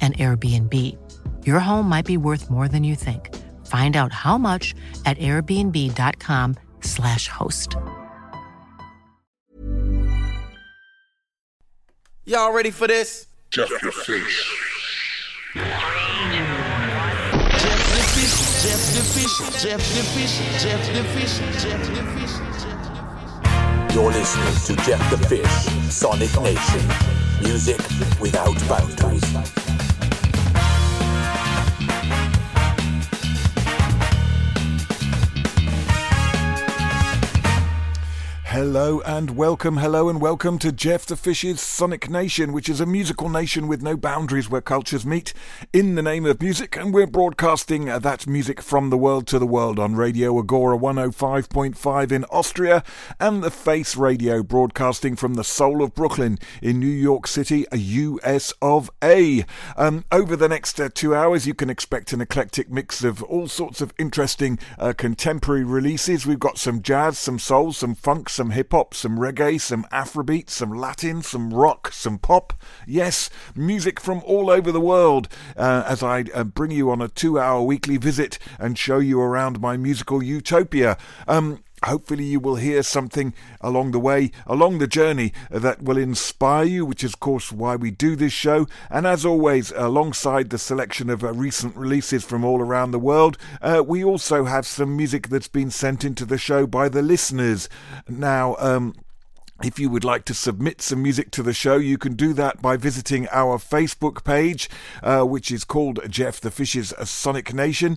an Airbnb. Your home might be worth more than you think. Find out how much at airbnb.com/host. Y'all ready for this? Jeff the Fish. Jeff the Fish. Jeff the Fish. Jeff the Fish. Jeff the Fish. Jeff the Fish. Jeff the Fish. You're listening to Jeff the Fish, Sonic Nation. Music without boundaries. Hello and welcome to Jeff the Fish's Sonic Nation, which is a musical nation with no boundaries where cultures meet in the name of music, and we're broadcasting that music from the world to the world on Radio Agora 105.5 in Austria and the Face Radio, broadcasting from the soul of Brooklyn in New York City, US of A. Over the next 2 hours, you can expect an eclectic mix of all sorts of interesting contemporary releases. We've got some jazz, some soul, some funk, some hip-hop, some reggae, some Afrobeat, some Latin, some rock, some pop. Yes, music from all over the world as I bring you on a 2-hour weekly visit and show you around my musical utopia. Hopefully you will hear something along the way, along the journey, that will inspire you, which is, of course, why we do this show. And as always, alongside the selection of recent releases from all around the world, we also have some music that's been sent into the show by the listeners. Now, if you would like to submit some music to the show, you can do that by visiting our Facebook page, which is called Jeff the Fish's Sonic Nation.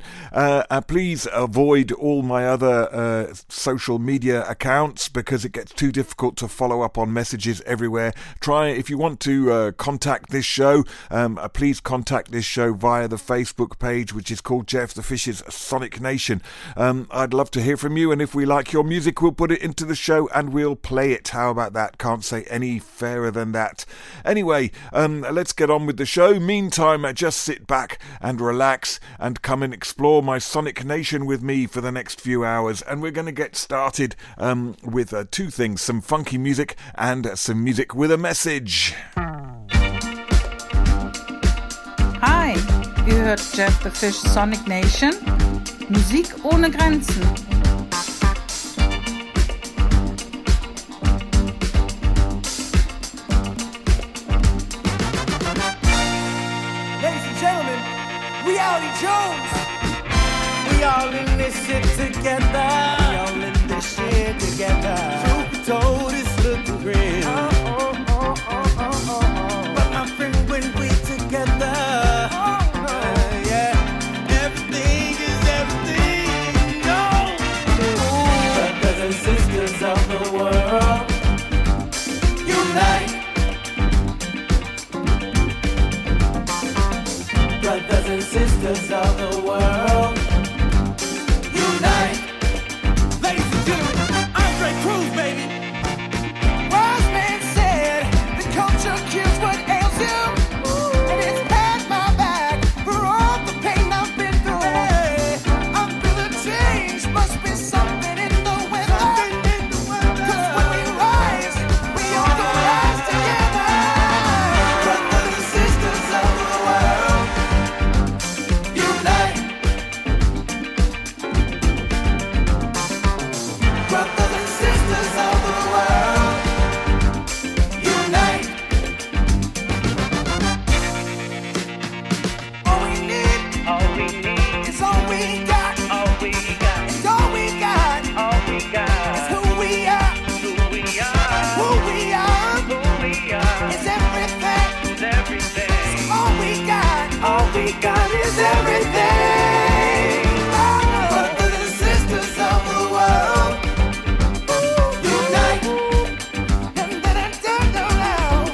Please avoid all my other social media accounts because it gets too difficult to follow up on messages everywhere. If you want to contact this show, please contact this show via the Facebook page, which is called Jeff the Fish's Sonic Nation. I'd love to hear from you, and if we like your music, we'll put it into the show and we'll play it. How about that? Can't say any fairer than that. Anyway, let's get on with the show. Meantime, just sit back and relax and come and explore my Sonic Nation with me for the next few hours. And we're going to get started with two things, some funky music and some music with a message. Hi, ihr hört Jeff the Fish Sonic Nation. Musik ohne Grenzen. Reality Jones. We all in this shit together. We all in this shit together. Truth told is looking real. But my friend, when we together, yeah, everything. No, brothers and sisters of the world, unite. wonders of the world. Unite! Ladies and gentlemen, Andre Cruz, baby! Wise man said, the culture kills what ails you. Ooh. And it's pat my back for all the pain I've been through. I'm feeling change, must be something in the weather. Something in the weather. 'Cause when we rise, we all go rise together. Brothers and sisters of the world, unite. Brothers and sisters of the world, unite. All we need, is all we got. It's all we got. It's who we are. Who we are is everything. So all we got. Is everything. Oh. Brothers and sisters of the world, unite. And then I turned around.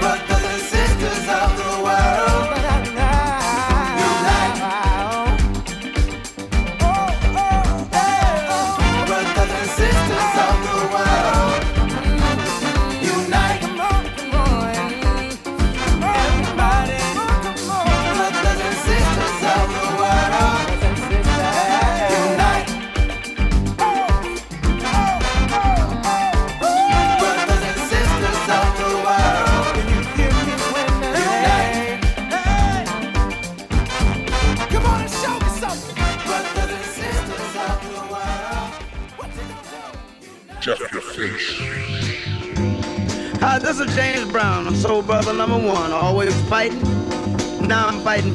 Brothers and sisters of the world, unite. Brothers and sisters of the world, unite. Everybody, brothers and sisters of the world, unite. Brothers and sisters of the world, unite. Come on and show me something. Brothers and sisters of the world, what you gonna do? Jeff the Fish. Hi, this is James Brown. I'm soul brother number one. Always fighting. Now I'm fighting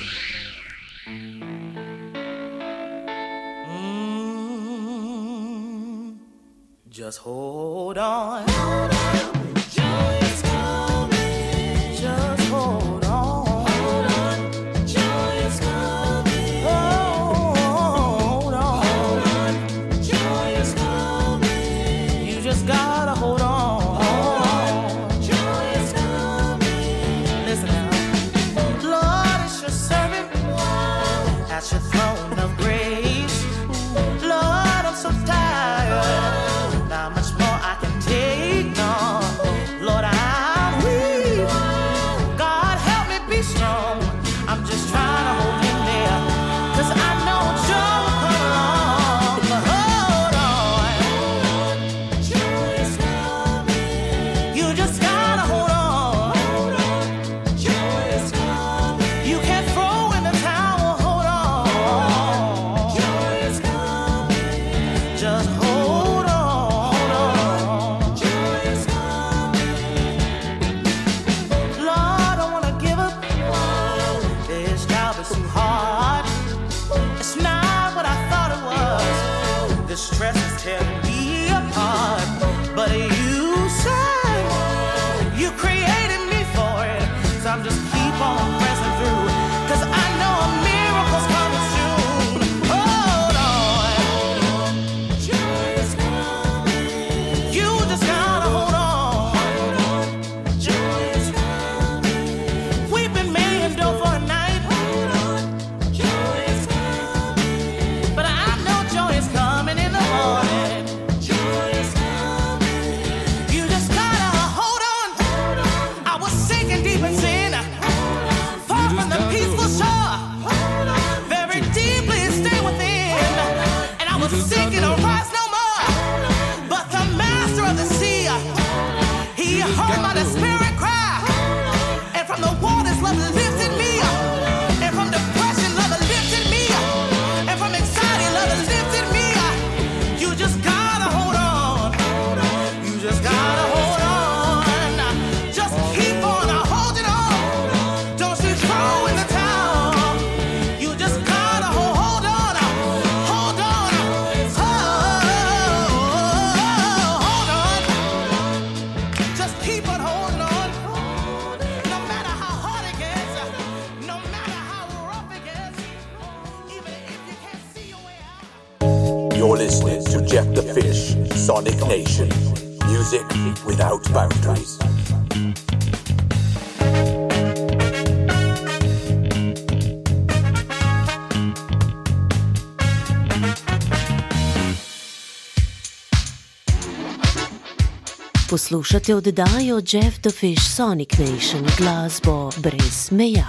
Just hold on. Just hold on. Oh, hold on. You just gotta hold on. Listen now. Lord, it's your servant at your throne of grace. Lord, I'm so tired. Not much more I can take. No, Lord, I'm weak. God, help me be strong. I'm just trying to hold in there. 'Cause I know you'll come along. But hold on. Joy is coming. You just gotta hold on. Joy is coming. You can't throw in the towel. Hold on. Joy is coming. Just hold on. Joy is coming. Lord, I wanna give up. This job is too hard. It's not what I thought it was. The stress is tearing me apart. But you said you created me for it. So I'm just keep on pressing through. 'Cause I know a miracle's coming soon. Hold on. Joy is coming. You just gotta hold on. Joy is coming. We've been made and done for a night. Joy is coming. But I know joy is coming in the morning. Joy is coming. You just gotta hold on. I was sinking deep in sin, far from the peaceful shore. Very deeply stay within, and I was sinking to rise no more. But the master of the sea, he heard my despairing cry, and from the waters love lifted me, and from depression love lifted me, and from anxiety love lifted me. You just gotta hold on. You just gotta hold on. Just keep on holding on. Don't you throw in the towel. You just You're listening to Jeff the Fish, Sonic Nation. Music without boundaries. Poslušate oddajo Jeff the Fish, Sonic Nation, glasbo brez meja.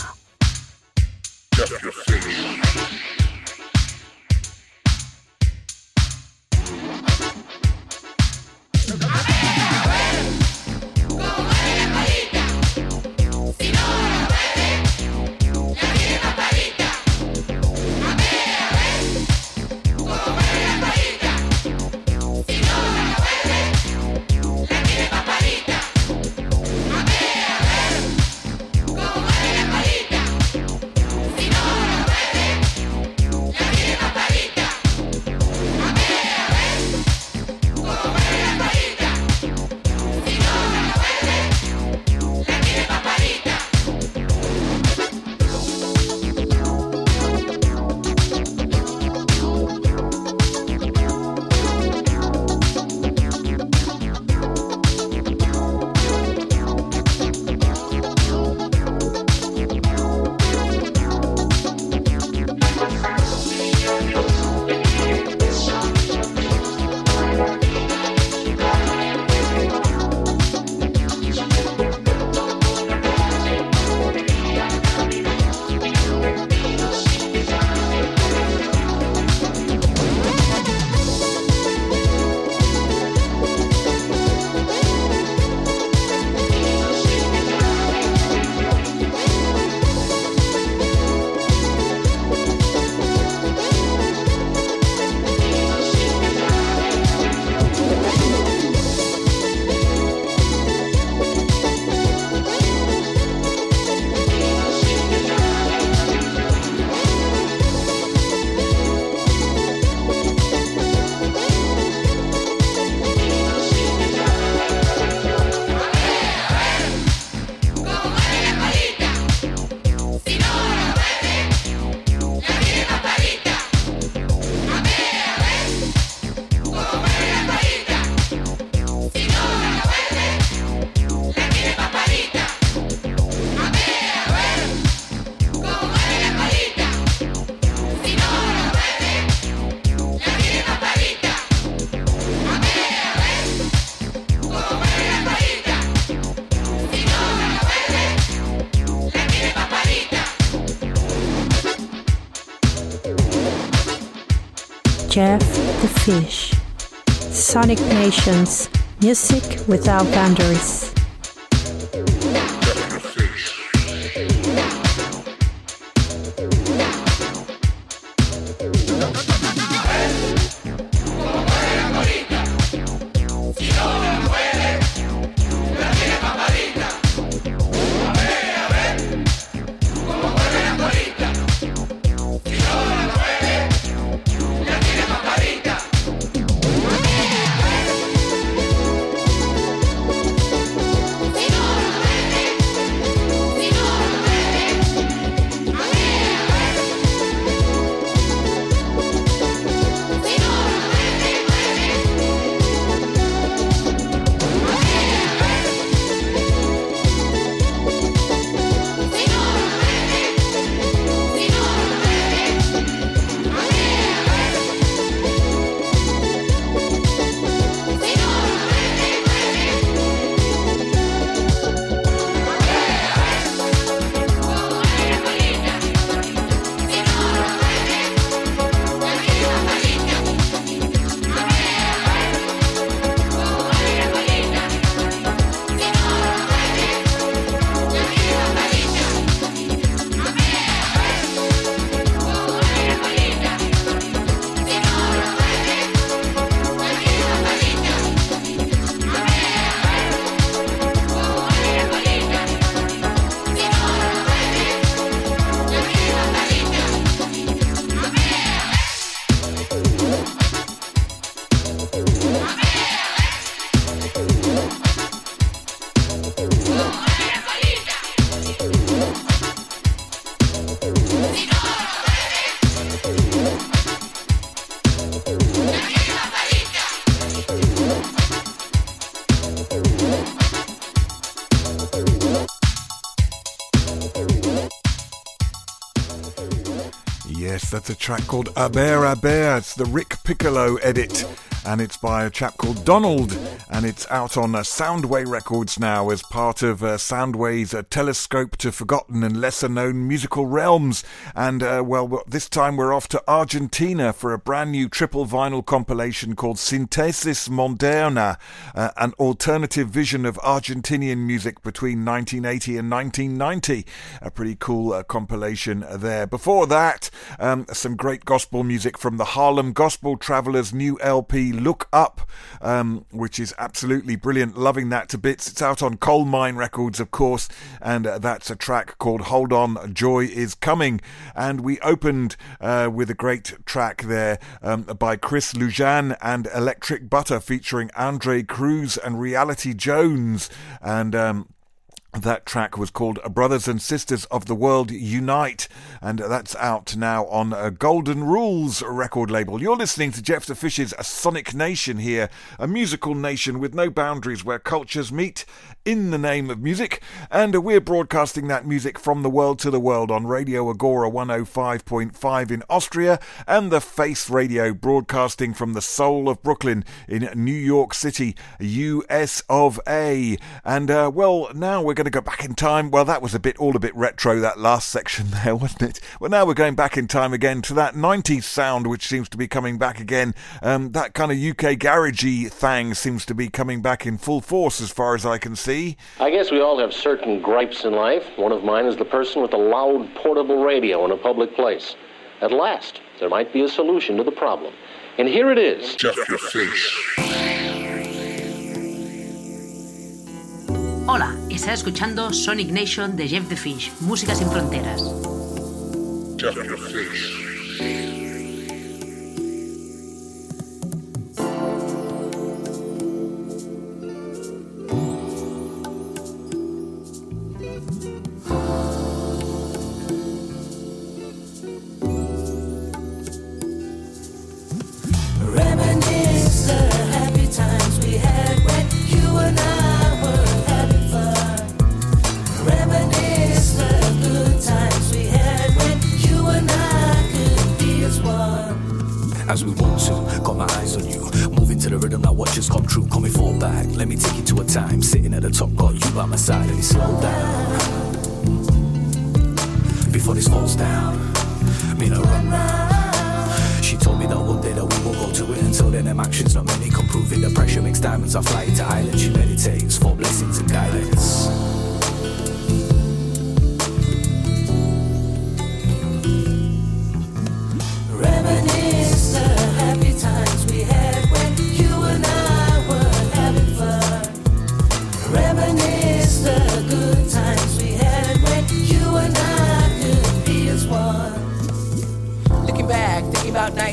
Jeff the Fish, Sonic Nation's music without boundaries. Yes, that's a track called Aber Aber. It's the Rick Piccolo edit, and it's by a chap called Donald, and it's out on Soundway Records now as part of Soundway's Telescope to Forgotten and Lesser Known Musical Realms. And, well, this time we're off to Argentina for a brand new triple vinyl compilation called Synthesis Moderna, an alternative vision of Argentinian music between 1980 and 1990. A pretty cool compilation there. Before that, some great gospel music from the Harlem Gospel Travelers' new LP, Look Up, which is absolutely brilliant. Loving that to bits. It's out on Coal Mine Records, of course, and that's a track called Hold On, Joy Is Coming. And we opened with a great track there by Chris Lujan and Electric Butter featuring Andre Cruz and Reality Jones. And that track was called Brothers and Sisters of the World Unite, and that's out now on Golden Rules record label. You're listening to Jeff the Fish's Sonic Nation here, a musical nation with no boundaries where cultures meet in the name of music, and we're broadcasting that music from the world to the world on Radio Agora 105.5 in Austria and the Face Radio, broadcasting from the soul of Brooklyn in New York City, US of A. And, well, now we're going to go back in time. Well, that was all a bit retro, that last section there, wasn't it? Well, now we're going back in time again to that 90s sound, which seems to be coming back again. That kind of UK garagey thang seems to be coming back in full force as far as I can see. I guess we all have certain gripes in life. One of mine is the person with a loud portable radio in a public place. At last, there might be a solution to the problem. And here it is. Jeff the Fish. Hola, estás escuchando Sonic Nation de Jeff the Fish, Música sin Fronteras. Jeff the Fish. As we want to, got my eyes on you. Moving to the rhythm, now watch us come true. Call me fall back, let me take you to a time. Sitting at the top, got you by my side, and it slow down before this falls down. Me no run round. She told me that one day that we will go to it. Until then, them actions not many can prove it. The pressure makes diamonds, I fly to island. She meditates for blessings and guidance.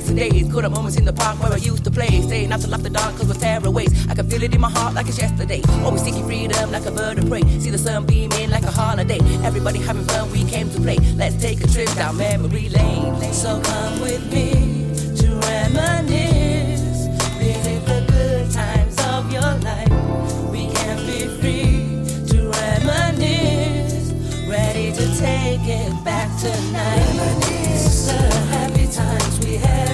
Days, good moments in the park where I used to play. Say not to love the dark cause we're tearaways. I can feel it in my heart like it's yesterday. Always seeking freedom like a bird of prey. See the sun beaming like a holiday. Everybody having fun, we came to play. Let's take a trip down memory lane. So come with me to reminisce. Visit the good times of your life. We can be free to reminisce. Ready to take it back tonight. Reminisce the happy times we had.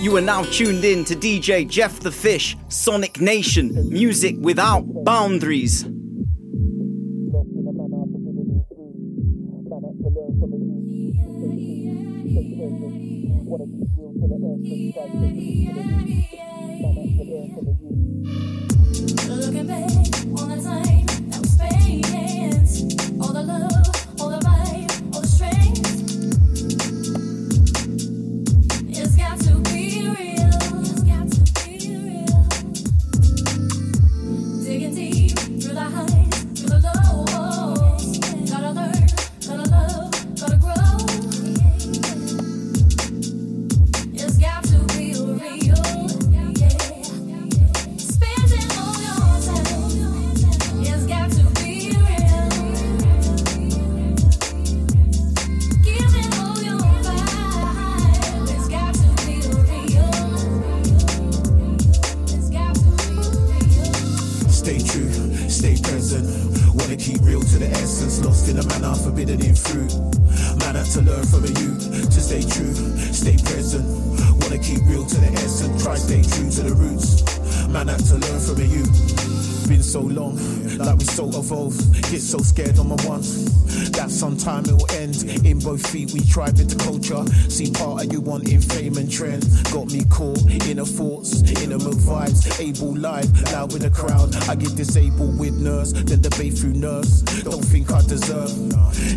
You are now tuned in to DJ Jeff the Fish, Sonic Nation, music without boundaries. Through the high real to the essence, lost in a manner forbidden in fruit. Manner to learn from a youth, to stay true, stay present. Wanna keep real to the essence, try stay true to the roots. Manner to learn from a youth. Been so long, like we so evolved, get so scared on my ones. That sometime it will end. In both feet we tribe into culture. See part of you want in fame and trend. Got me caught in her thoughts, intimate vibes. Able live, loud with the crowd. I get disabled with nerves, then debate through nerves. Don't think I deserve.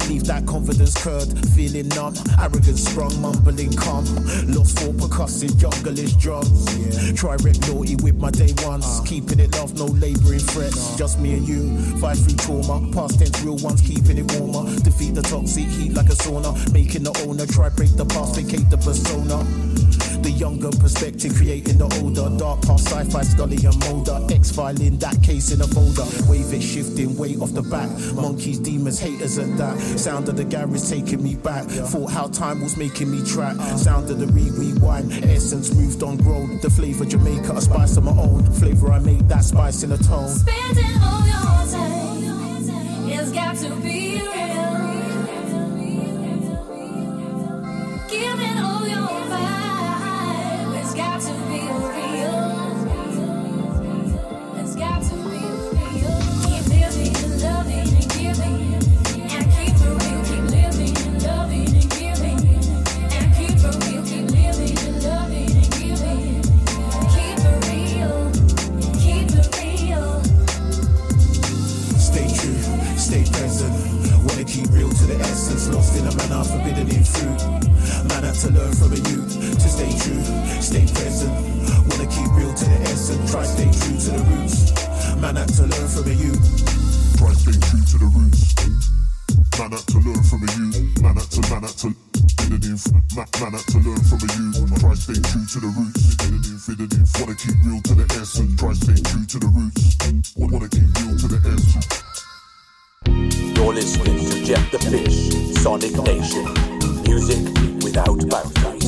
Leave that confidence curved, feeling numb. Arrogance sprung, mumbling calm. Lost for percussive, junglist drums. Try rep naughty with my day ones. Keeping it love, no labouring threats. Just me and you, fight through trauma. Past tense, real ones, keeping it warm. Defeat the toxic heat like a sauna. Making the owner, try break the past, vacate the persona. The younger perspective, creating the older. Dark past sci-fi, Scully and Mulder. X-filing that case in a folder. Wave it shifting, weight off the back. Monkeys, demons, haters and that. Sound of the garage taking me back. Thought how time was making me track. Sound of the rewind. Essence moved on, grown. The flavour Jamaica, a spice of my own. Flavour I made, that spice in a tone. Spending all your time. It's got to be real. Giving all your vibe, it's got to be real. It's got to be real. Keep living and loving and giving, and keep it real. Keep living and loving and giving, and keep it real. Keep living and loving and giving, keep it real. Keep it real. Stay true, stay present. Wanna keep real to the essence, lost in a manner forbidden in fruit. Manner to learn from a youth, to stay true, stay present. Wanna keep real to the essence, try stay true to the roots. Manner to learn from a youth, try stay true to the roots. Manner to learn from a youth, manner to learn from a youth, try stay true to the roots. Wanna keep real to the essence, try stay true to the roots. Wanna keep real to the essence. You're listening to Jeff the Fish, Sonic Nation, music without boundaries.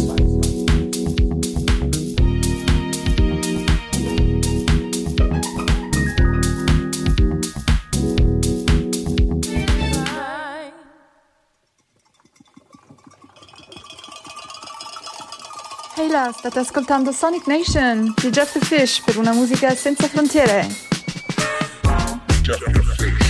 Hey là, state ascoltando Sonic Nation di Jeff the Fish per una musica senza frontiere. Jeff the Fish.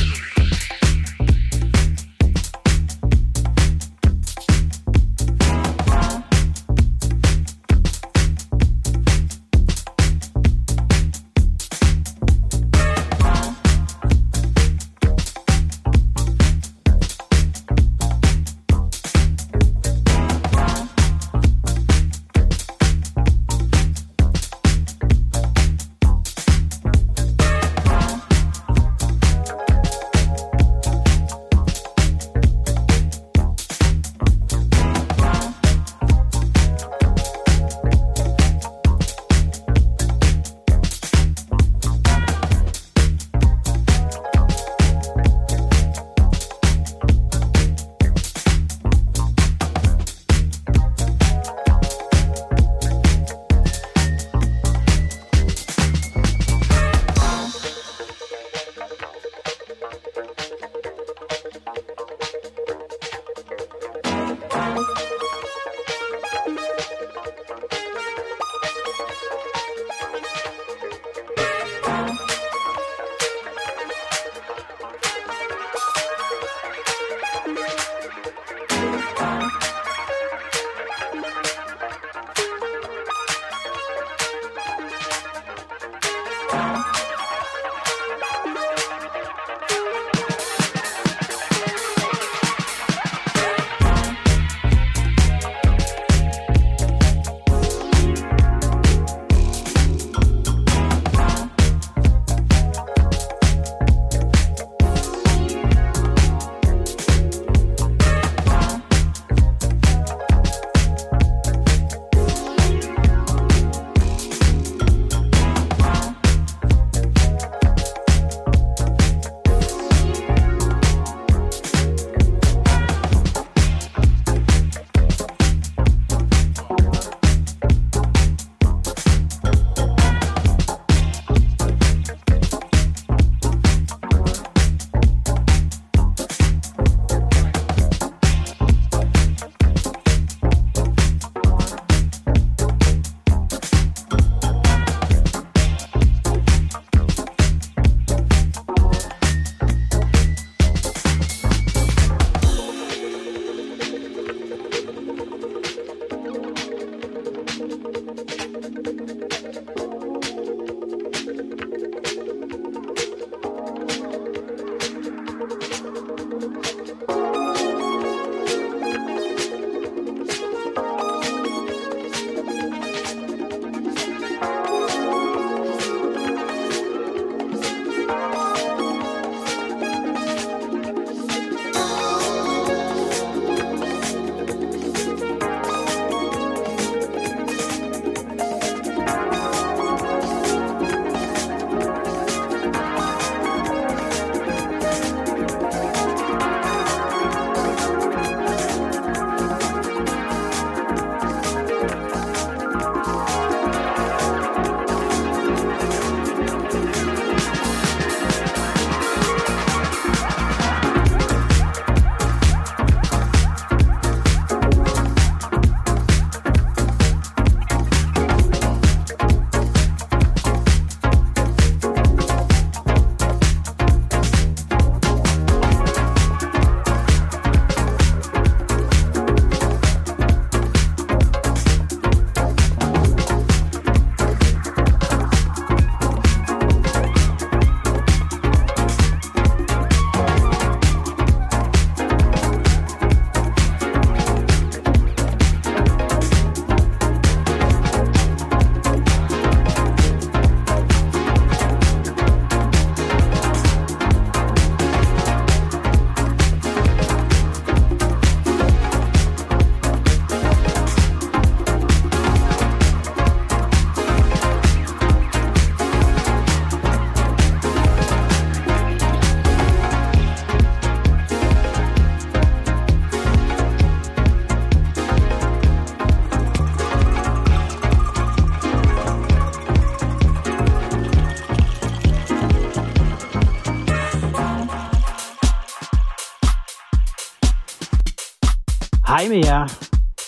Hej med jer.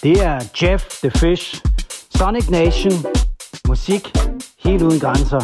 Det er Jeff the Fish. Sonic Nation. Musik helt uden grænser.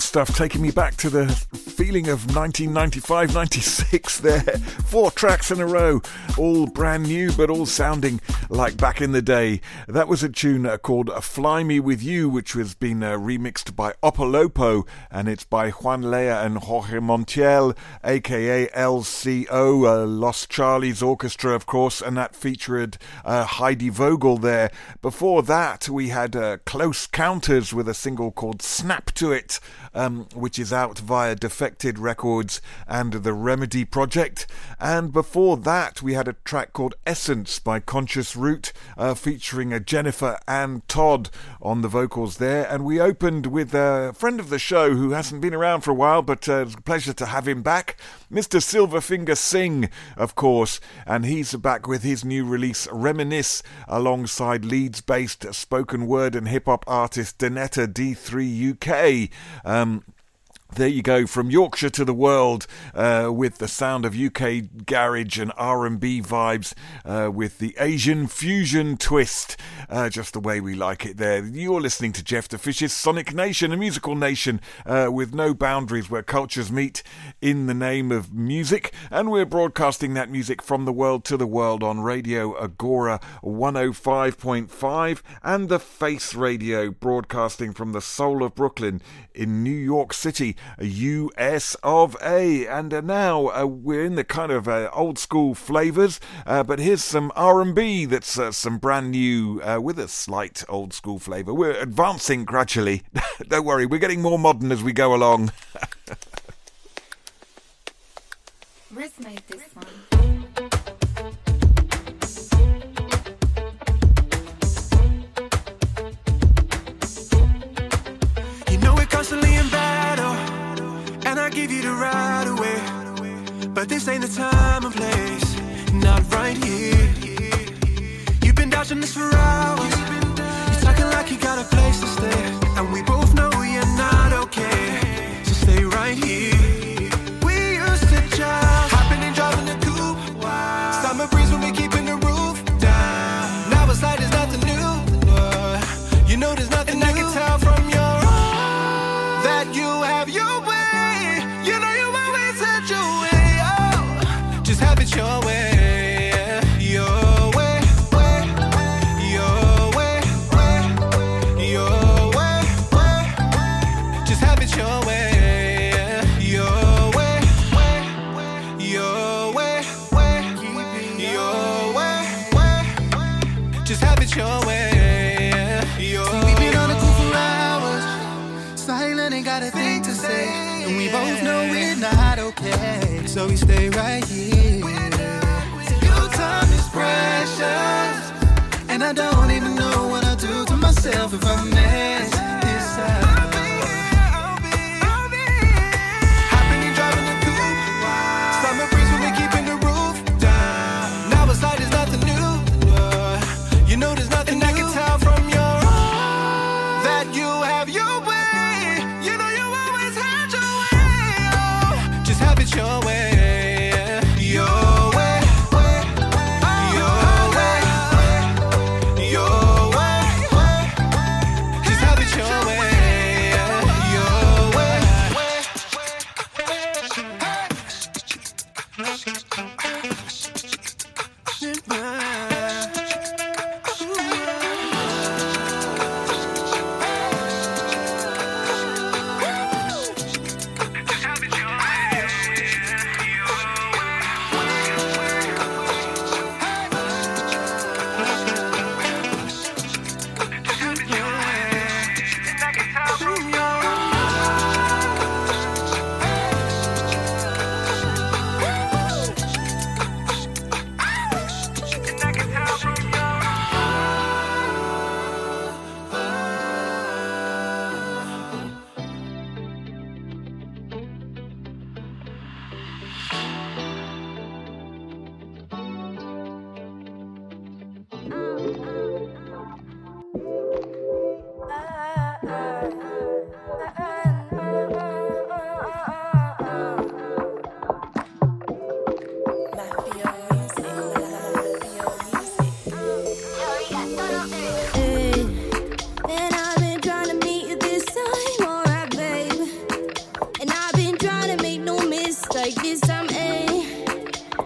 Stuff taking me back to the feeling of 1995-96 there. Four tracks in a row, all brand new but all sounding like back in the day. That was a tune called Fly Me With You, which has been remixed by Opalopo, and it's by Juan Lea and Jorge Montiel, aka LCO, Lost Charlie's Orchestra, of course, and that featured Heidi Vogel there. Before that, we had Close Counters with a single called Snap to It, which is out via Defected Records and the Remedy Project. And before that, we had a track called Essence by Conscious Root, featuring Jennifer and Todd on the vocals there. And we opened with a friend of the show who hasn't been around for a while, but it's a pleasure to have him back, Mr. Silverfinger Singh, of course. And he's back with his new release, Reminisce, alongside Leeds-based spoken word and hip-hop artist Danetta D3 UK. There you go, from Yorkshire to the world, with the sound of UK garage and R&B vibes, with the Asian fusion twist, just the way we like it there. You're listening to Jeff the Fish's Sonic Nation, a musical nation with no boundaries, where cultures meet in the name of music, and we're broadcasting that music from the world to the world on Radio Agora 105.5 and the Face Radio, broadcasting from the soul of Brooklyn in New York City, US of A. And now we're in the kind of old school flavours, but here's some R&B that's some brand new with a slight old school flavour. We're advancing gradually. Don't worry, we're getting more modern as we go along. Riz made this one. You know we're constantly in battle, and I give you the right away, but this ain't the time and place, not right here. You've been dodging this for hours, you're talking like you got a place to stay, and we both know you're not okay, so stay right here. So we stay right here. So your time is precious, and I don't even know what I'll do to myself if I mess this up. I'll be here. Happening, driving the coupe. Summer breeze when we're keeping the roof down. Now it's like it's nothing new. You know there's nothing new. And I can tell from your heart that you have your way. You know you always had your way. Oh, just have it your way.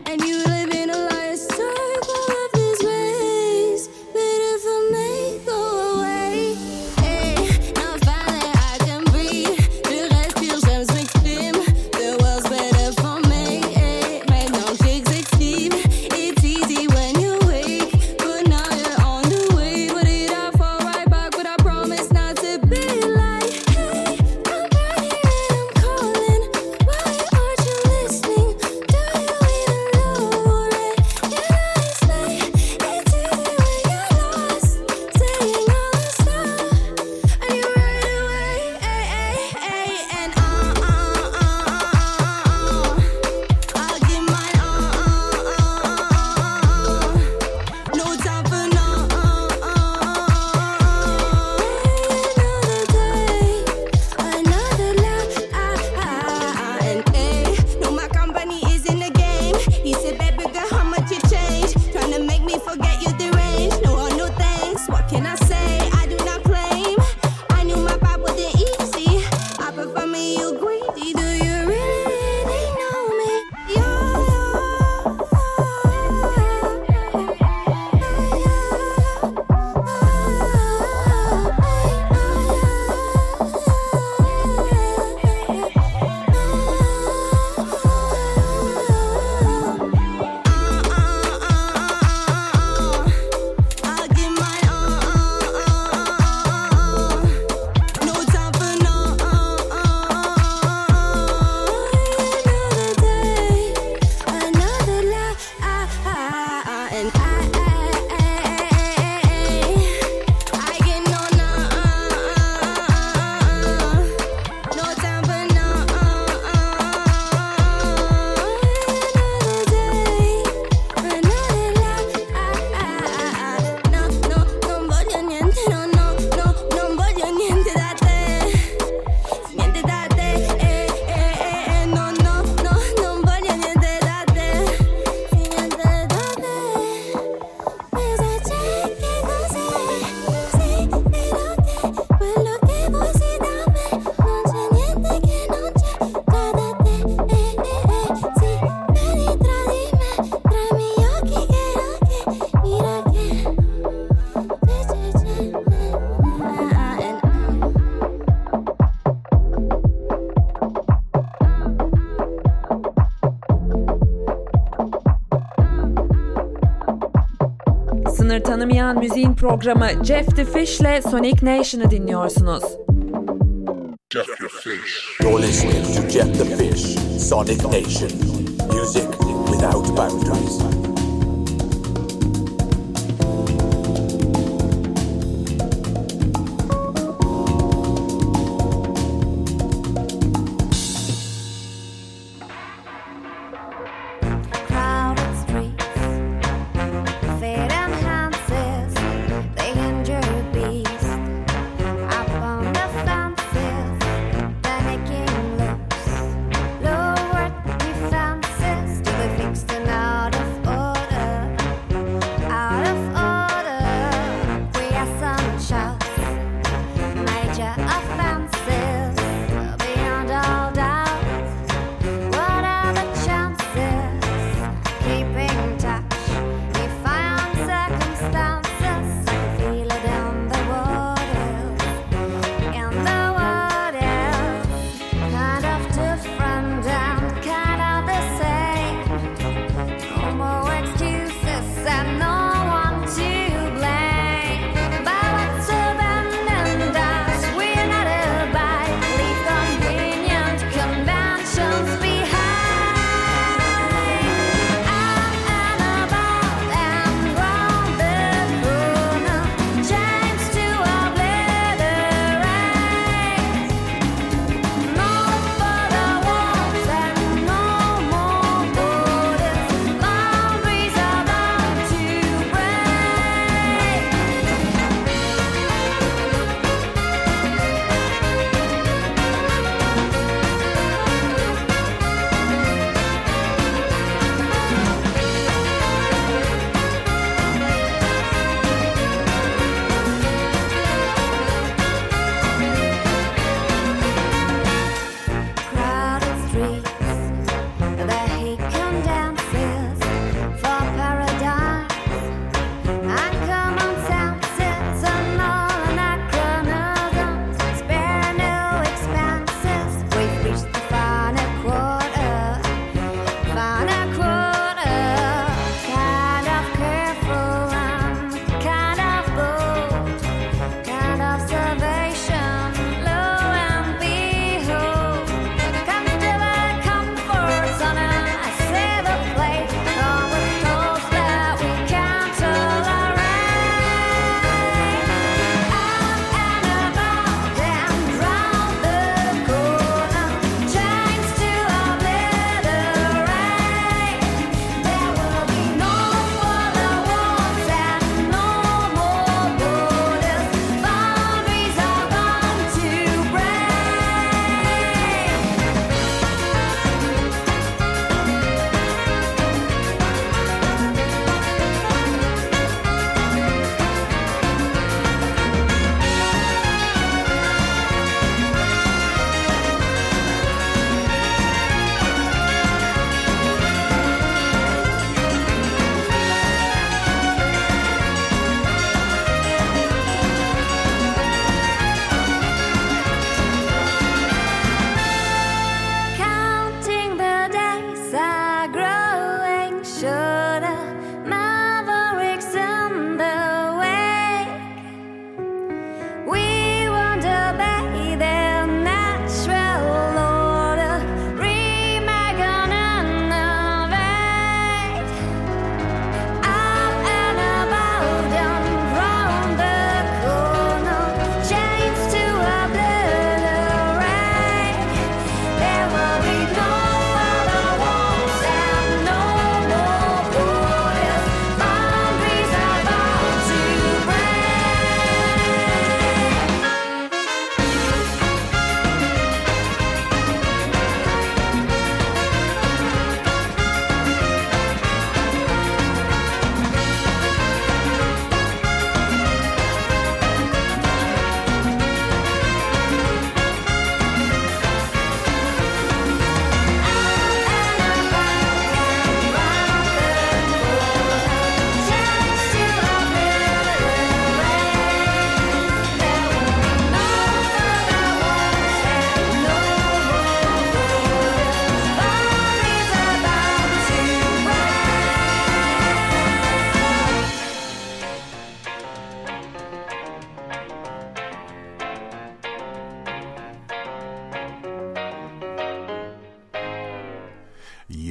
And you live in a lifestyle of this ways. can I say? I do not claim I knew my vibe wasn't easy. I prefer me, you greedy. Do you really know me? Sınır tanımayan müziğin programı Jeff the Fish'le Sonic Nation'ı dinliyorsunuz. Jeff the Fish. You're listening to Jeff the Fish, Sonic Nation. Music without boundaries. Fixed and out of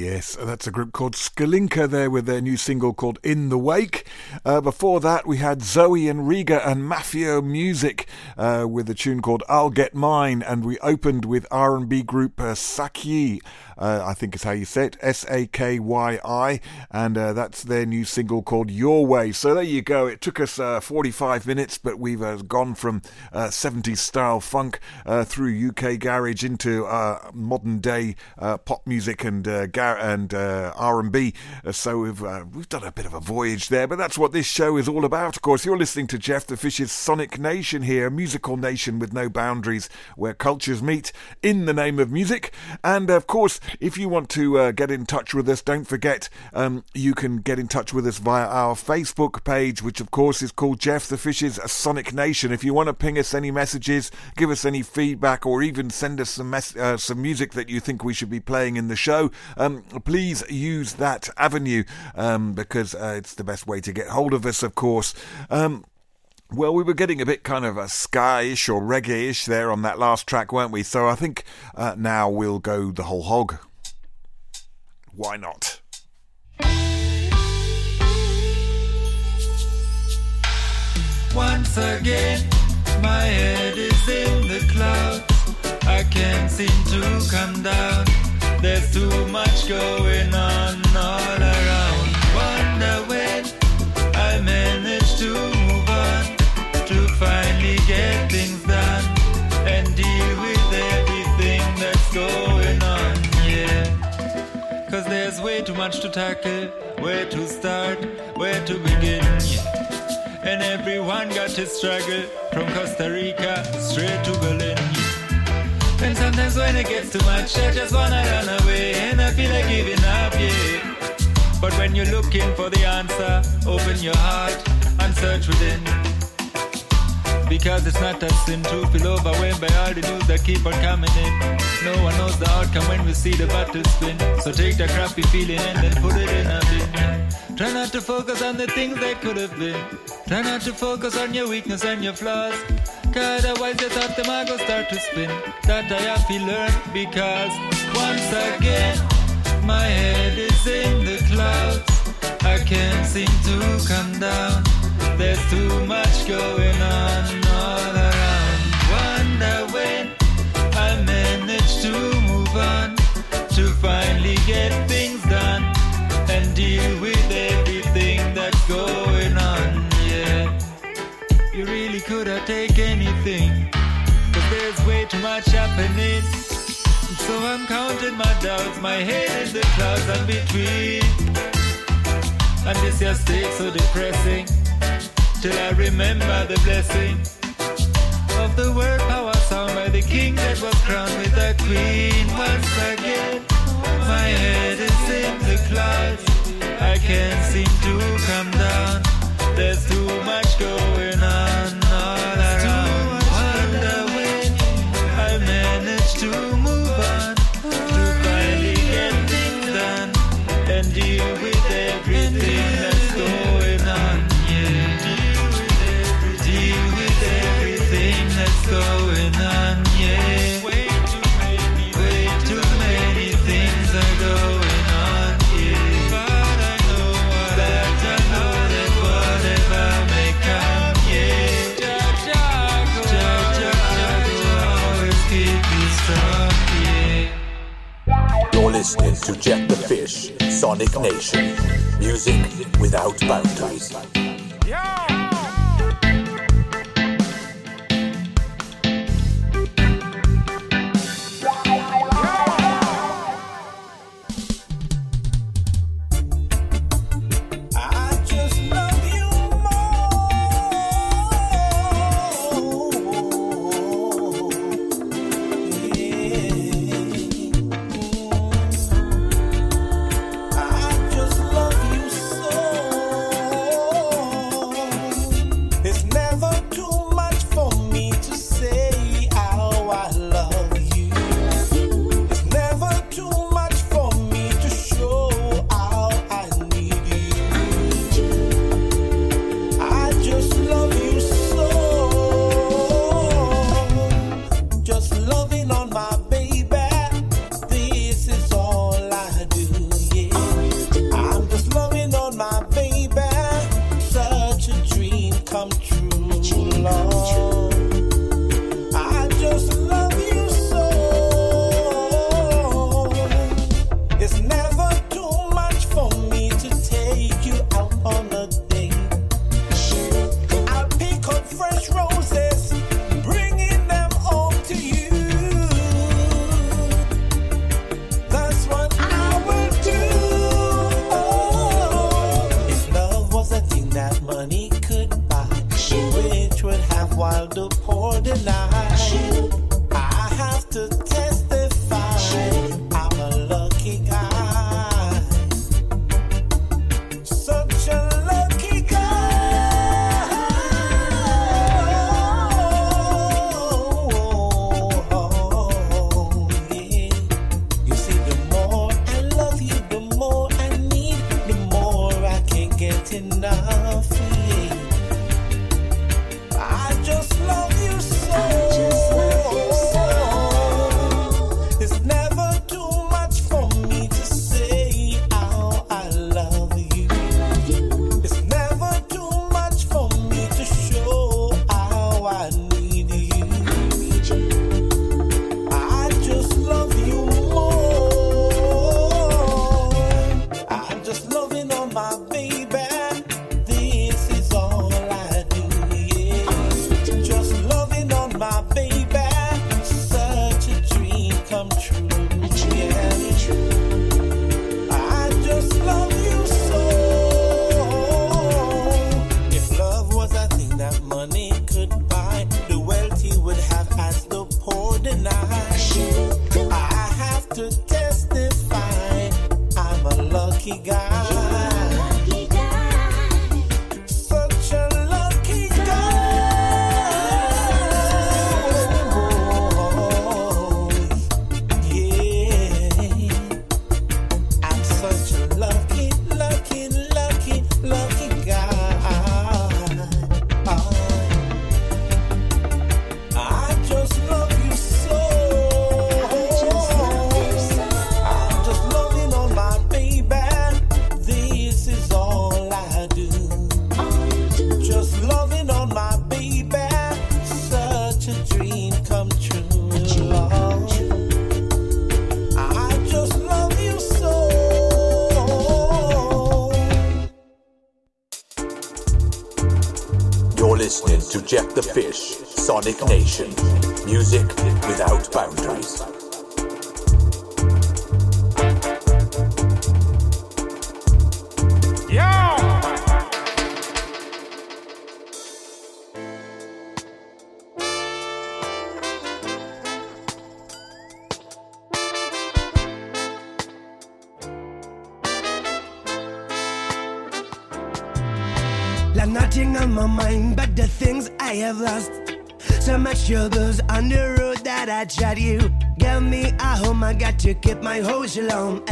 Yes, that's a group called Skalinka there with their new single called In the Wake. Before that, we had Zoe and Riga and Mafio Music with a tune called I'll Get Mine. And we opened with R&B group Sakyi, I think is how you say it, Sakyi. And that's their new single called Your Way. So there you go. It took us 45 minutes, but we've gone from 70s style funk through UK garage into modern day pop music and R&B. So we've done a bit of a voyage there, but that's what this show is all about. Of course, you're listening to Jeff the Fish's Sonic Nation here, a musical nation with no boundaries, where cultures meet in the name of music. And of course, if you want to get in touch with us, don't forget you can get in touch with us via our Facebook page, which of course is called Jeff the Fish's Sonic Nation. If you want to ping us any messages, give us any feedback, or even send us some music that you think we should be playing in the show, please use that avenue because it's the best way to get hold of us, of course. Well, we were getting a bit kind of a ska-ish or reggae-ish there on that last track, weren't we? So I think now we'll go the whole hog. Why not? Once again, my head is in the clouds. I can't seem to come down. There's too much going on all around. Wonder when I manage to move on, to finally get things done and deal with everything that's going on, yeah. Cause there's way too much to tackle, where to start, where to begin, yeah. And everyone got to struggle, from Costa Rica straight to Berlin, yeah. And sometimes when it gets too much, I just wanna run away, and I feel like giving up, yeah. But when you're looking for the answer, open your heart and search within, because it's not that slim to feel overwhelmed by all the news that keep on coming in. No one knows the outcome when we see the battle spin, so take that crappy feeling and then put it in a bin. Try not to focus on the things that could have been. Try not to focus on your weakness and your flaws, cause otherwise your thoughts them are gonna start to spin. That I have to learn, because once again my head is in the clouds. I can't seem to come down. There's too much going on all around. Wonder when I manage to move on, to finally get things done and deal with everything that's going on, yeah. You really could have taken anything, but there's way too much happening. So I'm counting my doubts, my head in the clouds and between. And this just stays so depressing, till I remember the blessing of the word power song by the king that was crowned with a queen. Once again, my head is in the clouds. I can't seem to come down. There's too much going on all around. Wonder when I manage to listening to Jeff the Fish, Sonic Nation, music without boundaries. while the poor deny. I have to testify. I'm a lucky guy. Such a lucky guy. You see, the more I love you, the more I need, the more I can get enough. Jeff the Fish, Sonic Nation, music without boundaries. Yo! Like nothing on my mind but the things I have lost. So much troubles on the road that I tried. You get me a home, I got to keep my hose alone.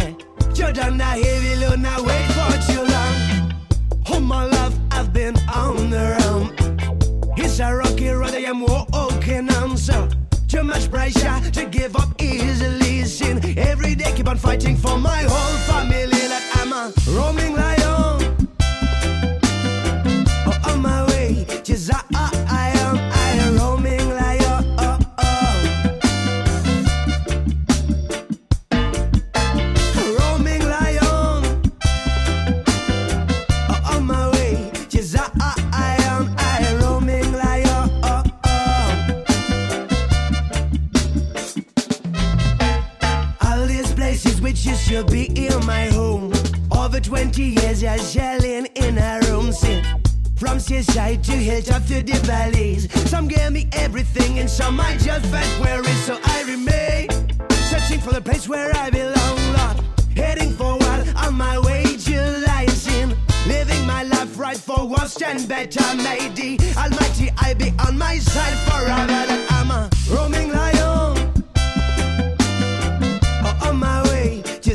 You're down a heavy load, I wait for too long. All my life I've been on the road. It's a rocky road I am walking on. So too much pressure to give up easily. Sin every day keep on fighting for my whole family. Like I'm a roaming lion on my way. Just I am roaming like roaming lion on my way. Yes, I am roaming lion. All these places which used to be in my home. Over 20 years I shelling in a room. Since from seaside to hilltop to the valleys. Some gave me everything and some I just felt weary. So I remain searching for the place where I belong, Lord. Heading forward on my way to Lying. Living my life right for worst and better. May the Almighty I be on my side forever. Like I'm a roaming lion on my way to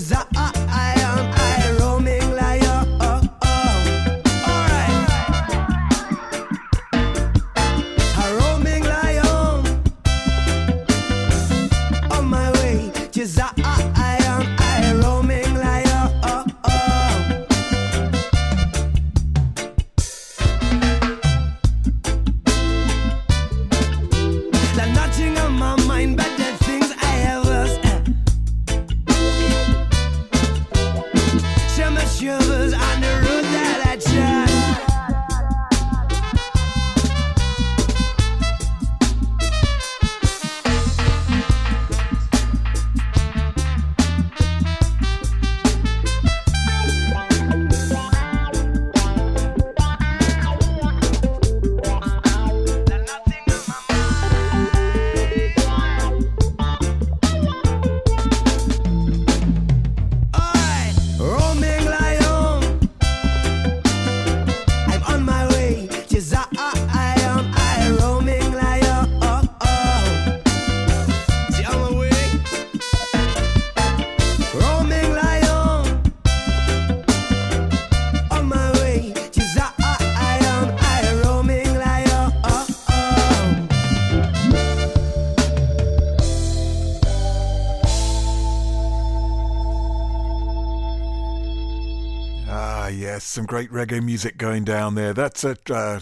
Some great reggae music going down there. That's a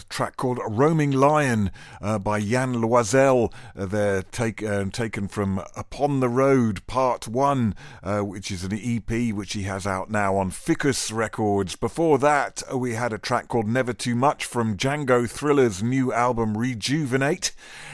track called Roaming Lion by Yann Loisel. They're taken from Upon the Road Part 1, which is an EP which he has out now on Ficus Records. Before that, we had a track called Never Too Much from Django Thriller's new album Rejuvenate.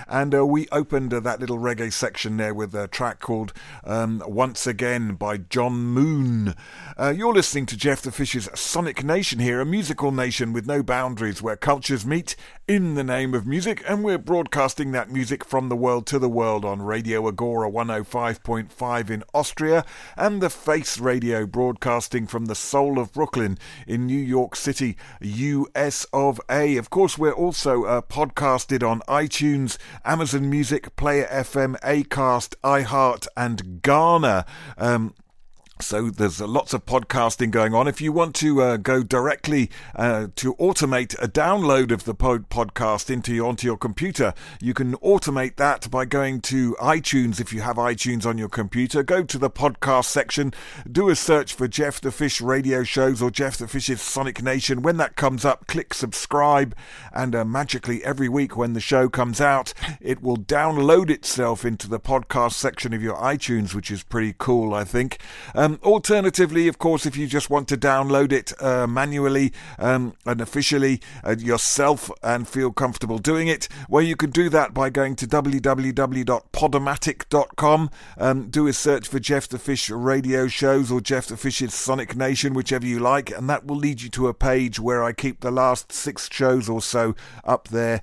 And we opened that little reggae section there with a track called Once Again by John Moon. You're listening to Jeff the Fish's Sonic Nation here, a musical nation with no boundaries where cultures meet in the name of music, and we're broadcasting that music from the world to the world on Radio Agora 105.5 in Austria and the Face Radio, broadcasting from the soul of Brooklyn in New York City, US of A. Of course, we're also podcasted on iTunes, Amazon Music, Player FM, Acast, iHeart and Ghana. So there's lots of podcasting going on. If you want to go directly to automate a download of the podcast onto your computer, you can automate that by going to iTunes. If you have iTunes on your computer, go to the podcast section, do a search for Jeff the Fish Radio Shows or Jeff the Fish's Sonic Nation. When that comes up, click subscribe, and magically every week when the show comes out, it will download itself into the podcast section of your iTunes, which is pretty cool, I think. Alternatively, of course, if you just want to download it manually and officially yourself and feel comfortable doing it, well, you can do that by going to www.podomatic.com. Do a search for Jeff the Fish Radio Shows or Jeff the Fish's Sonic Nation, whichever you like, and that will lead you to a page where I keep the last 6 shows or so up there.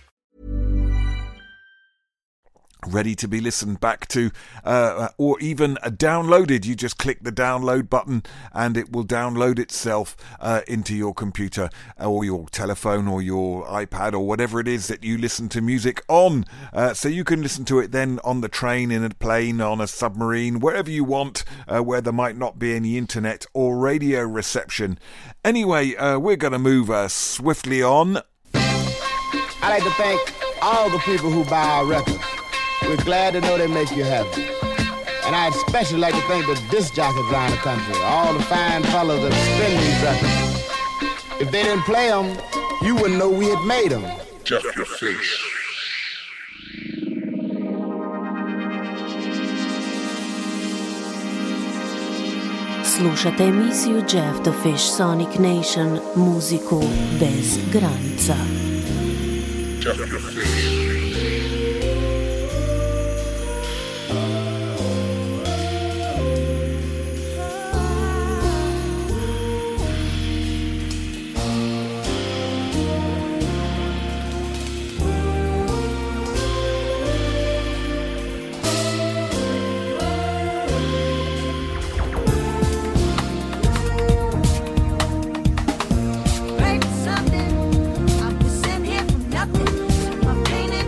Ready to be listened back to or even downloaded. You just click the download button and it will download itself into your computer or your telephone or your iPad or whatever it is that you listen to music on. So you can listen to it then on the train, in a plane, on a submarine, wherever you want, where there might not be any internet or radio reception. Anyway, we're going to move swiftly on. I'd like to thank all the people who buy our records. We're glad to know they make you happy. And I'd especially like to thank the disc jockeys around the country, all the fine fellas that spin these records. If they didn't play them, you wouldn't know we had made them. Jeff the Fish. Slušate emisiju Jeff the Fish Sonic Nation, muziku bez granica. Jeff the Fish. Make something, I'm sitting here for nothing. My pain is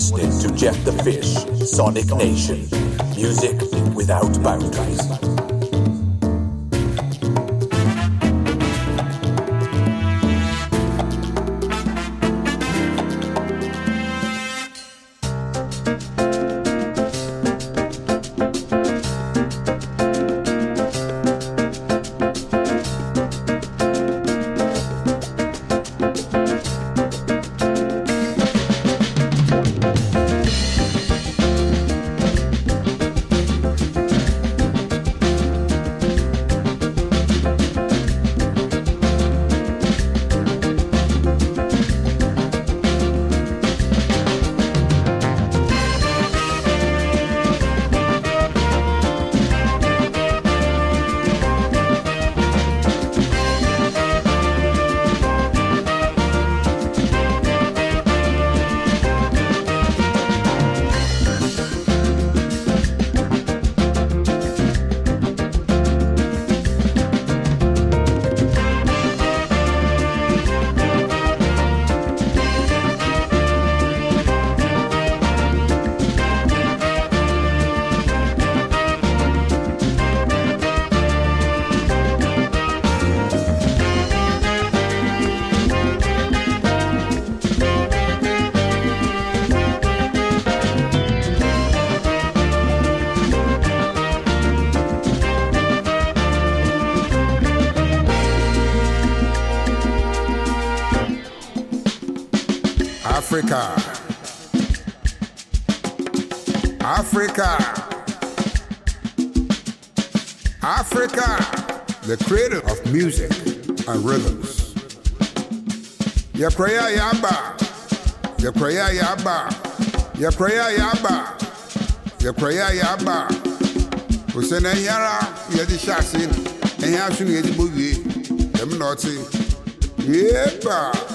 Listening to Jeff the Fish, Sonic Nation, music without boundaries. Africa. Africa. Africa, the creator of music and rhythms. Yakraya Yaba. Yakraya Yaba. Yakraya Yaba. Yakraya Yaba. Usene Yara Yadishasin. And Yasun Yadibugi. Eminoti. Yeba.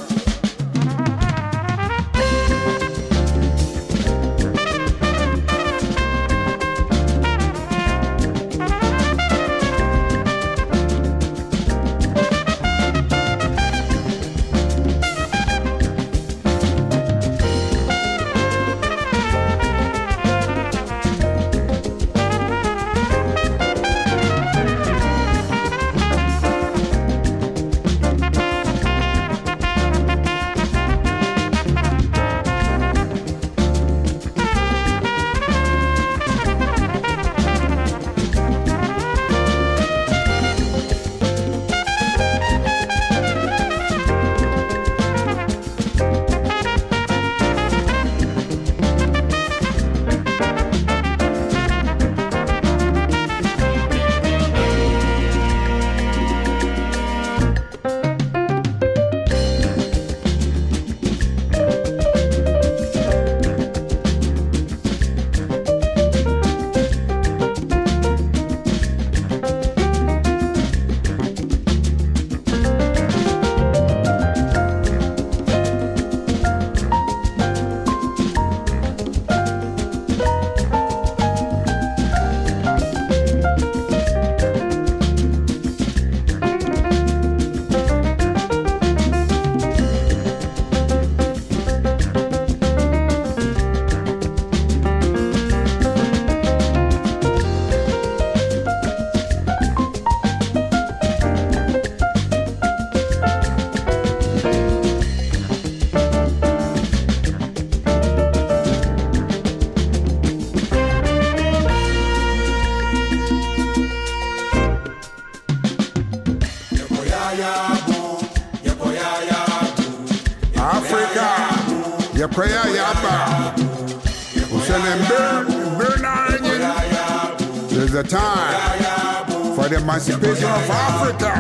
Emancipation of Africa.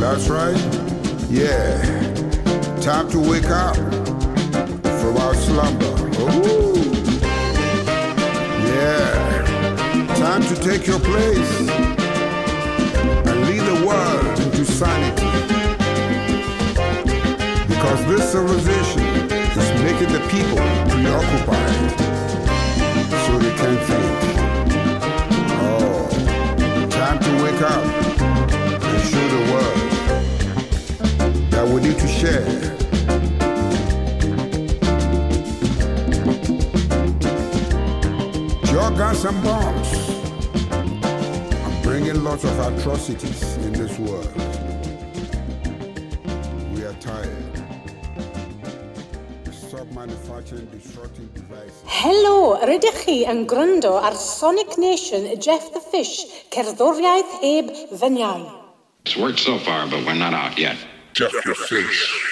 That's right. Yeah. Time to wake up from our slumber. Ooh. Yeah. Time to take your place and lead the world into sanity. Because this civilization is making the people preoccupied so they can think. Time to wake up and show the world that we need to share. Your guns and bombs are bringing lots of atrocities in this world. We are tired. Stop manufacturing destructive devices. Helo, rydych chi yn gwrando ar Sonic Nation, Jeff the Fish. Cerddoriaeth heb fyniau. It's worked so far, but we're not out yet. Jeff the Fish.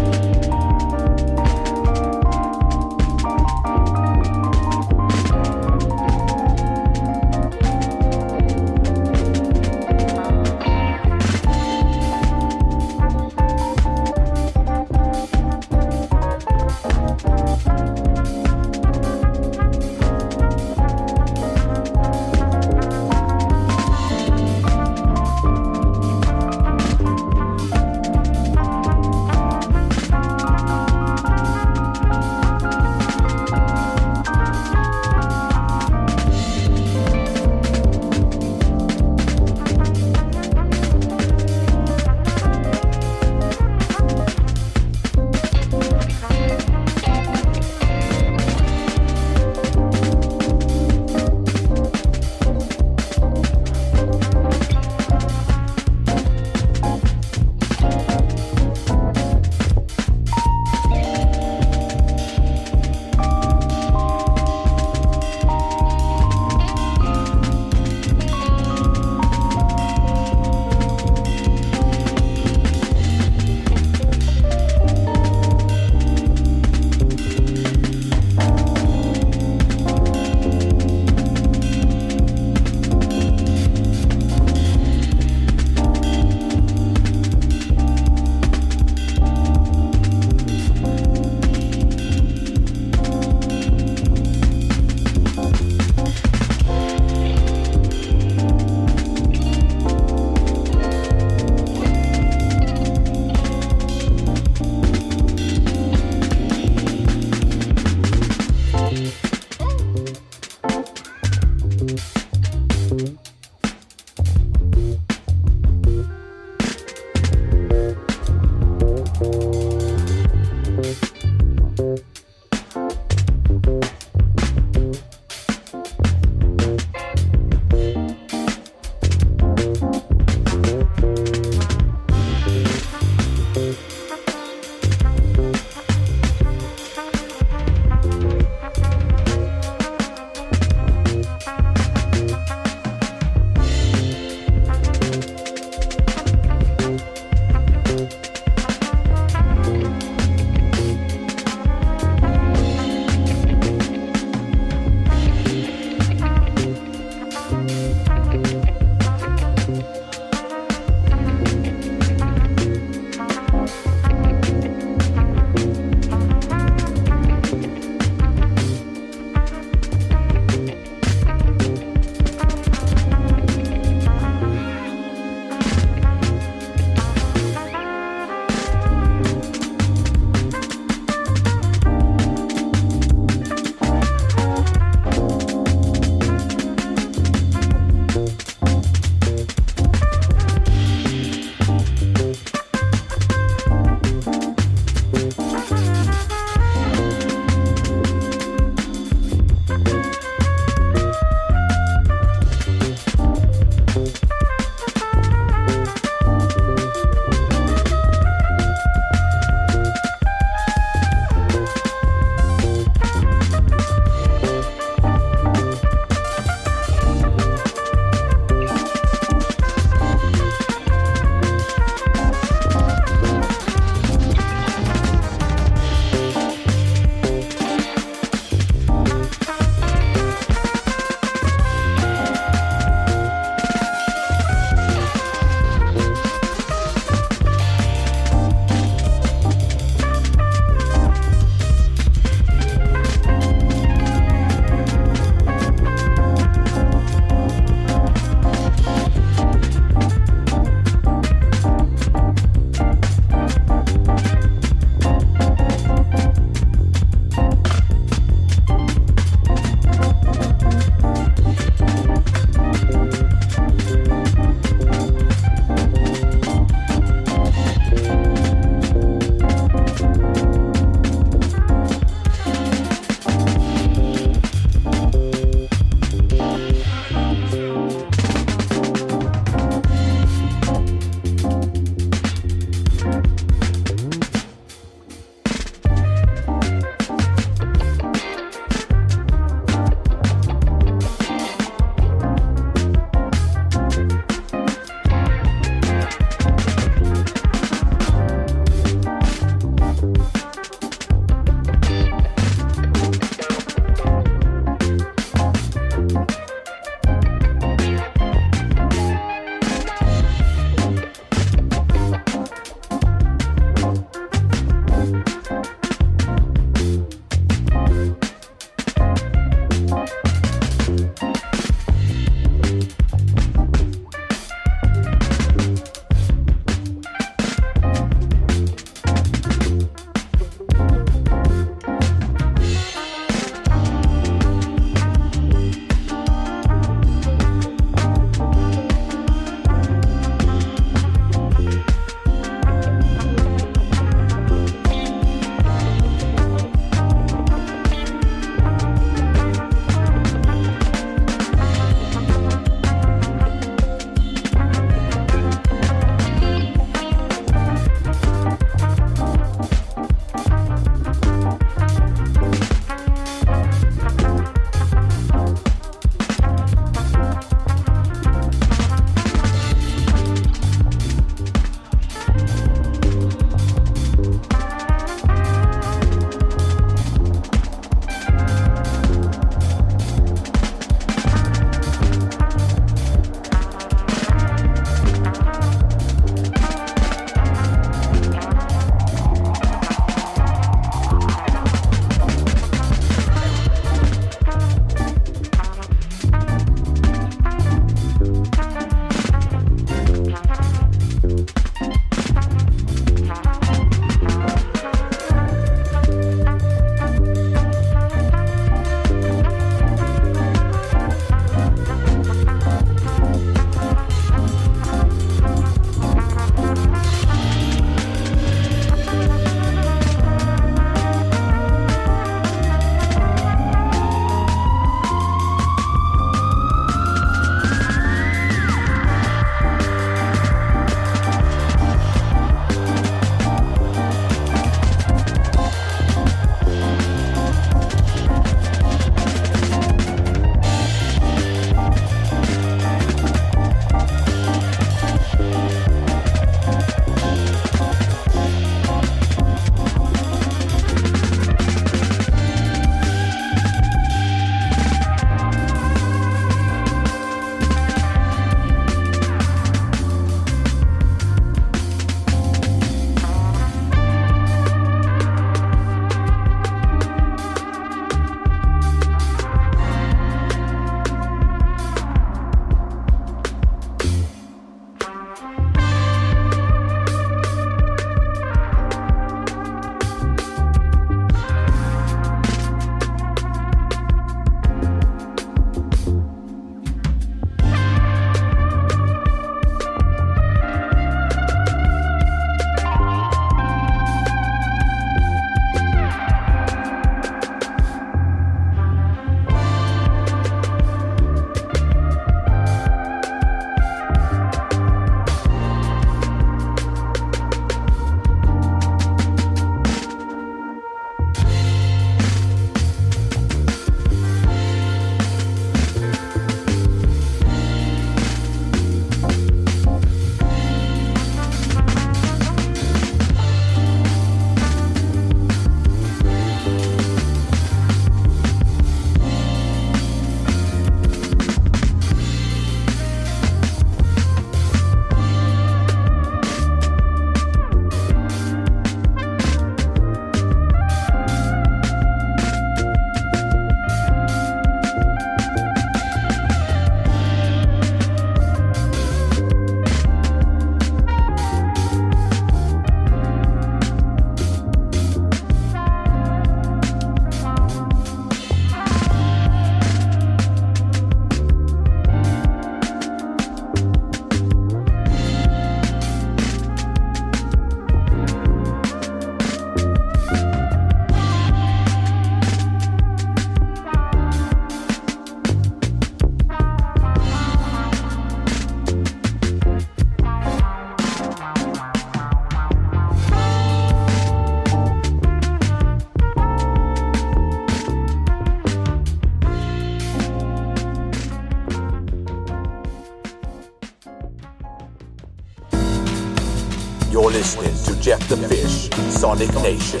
listening to Jeff the Fish, Sonic Nation.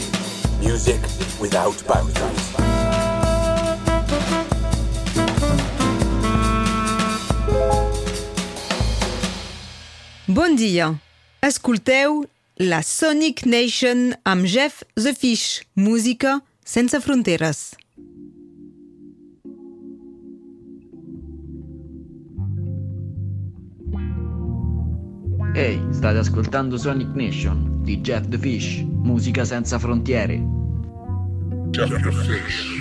Music without boundaries. Bom dia. Escolteu la Sonic Nation amb Jeff the Fish. Música sense fronteres. Ehi, state ascoltando Sonic Nation di Jeff the Fish. Musica senza frontiere. Jeff the Fish.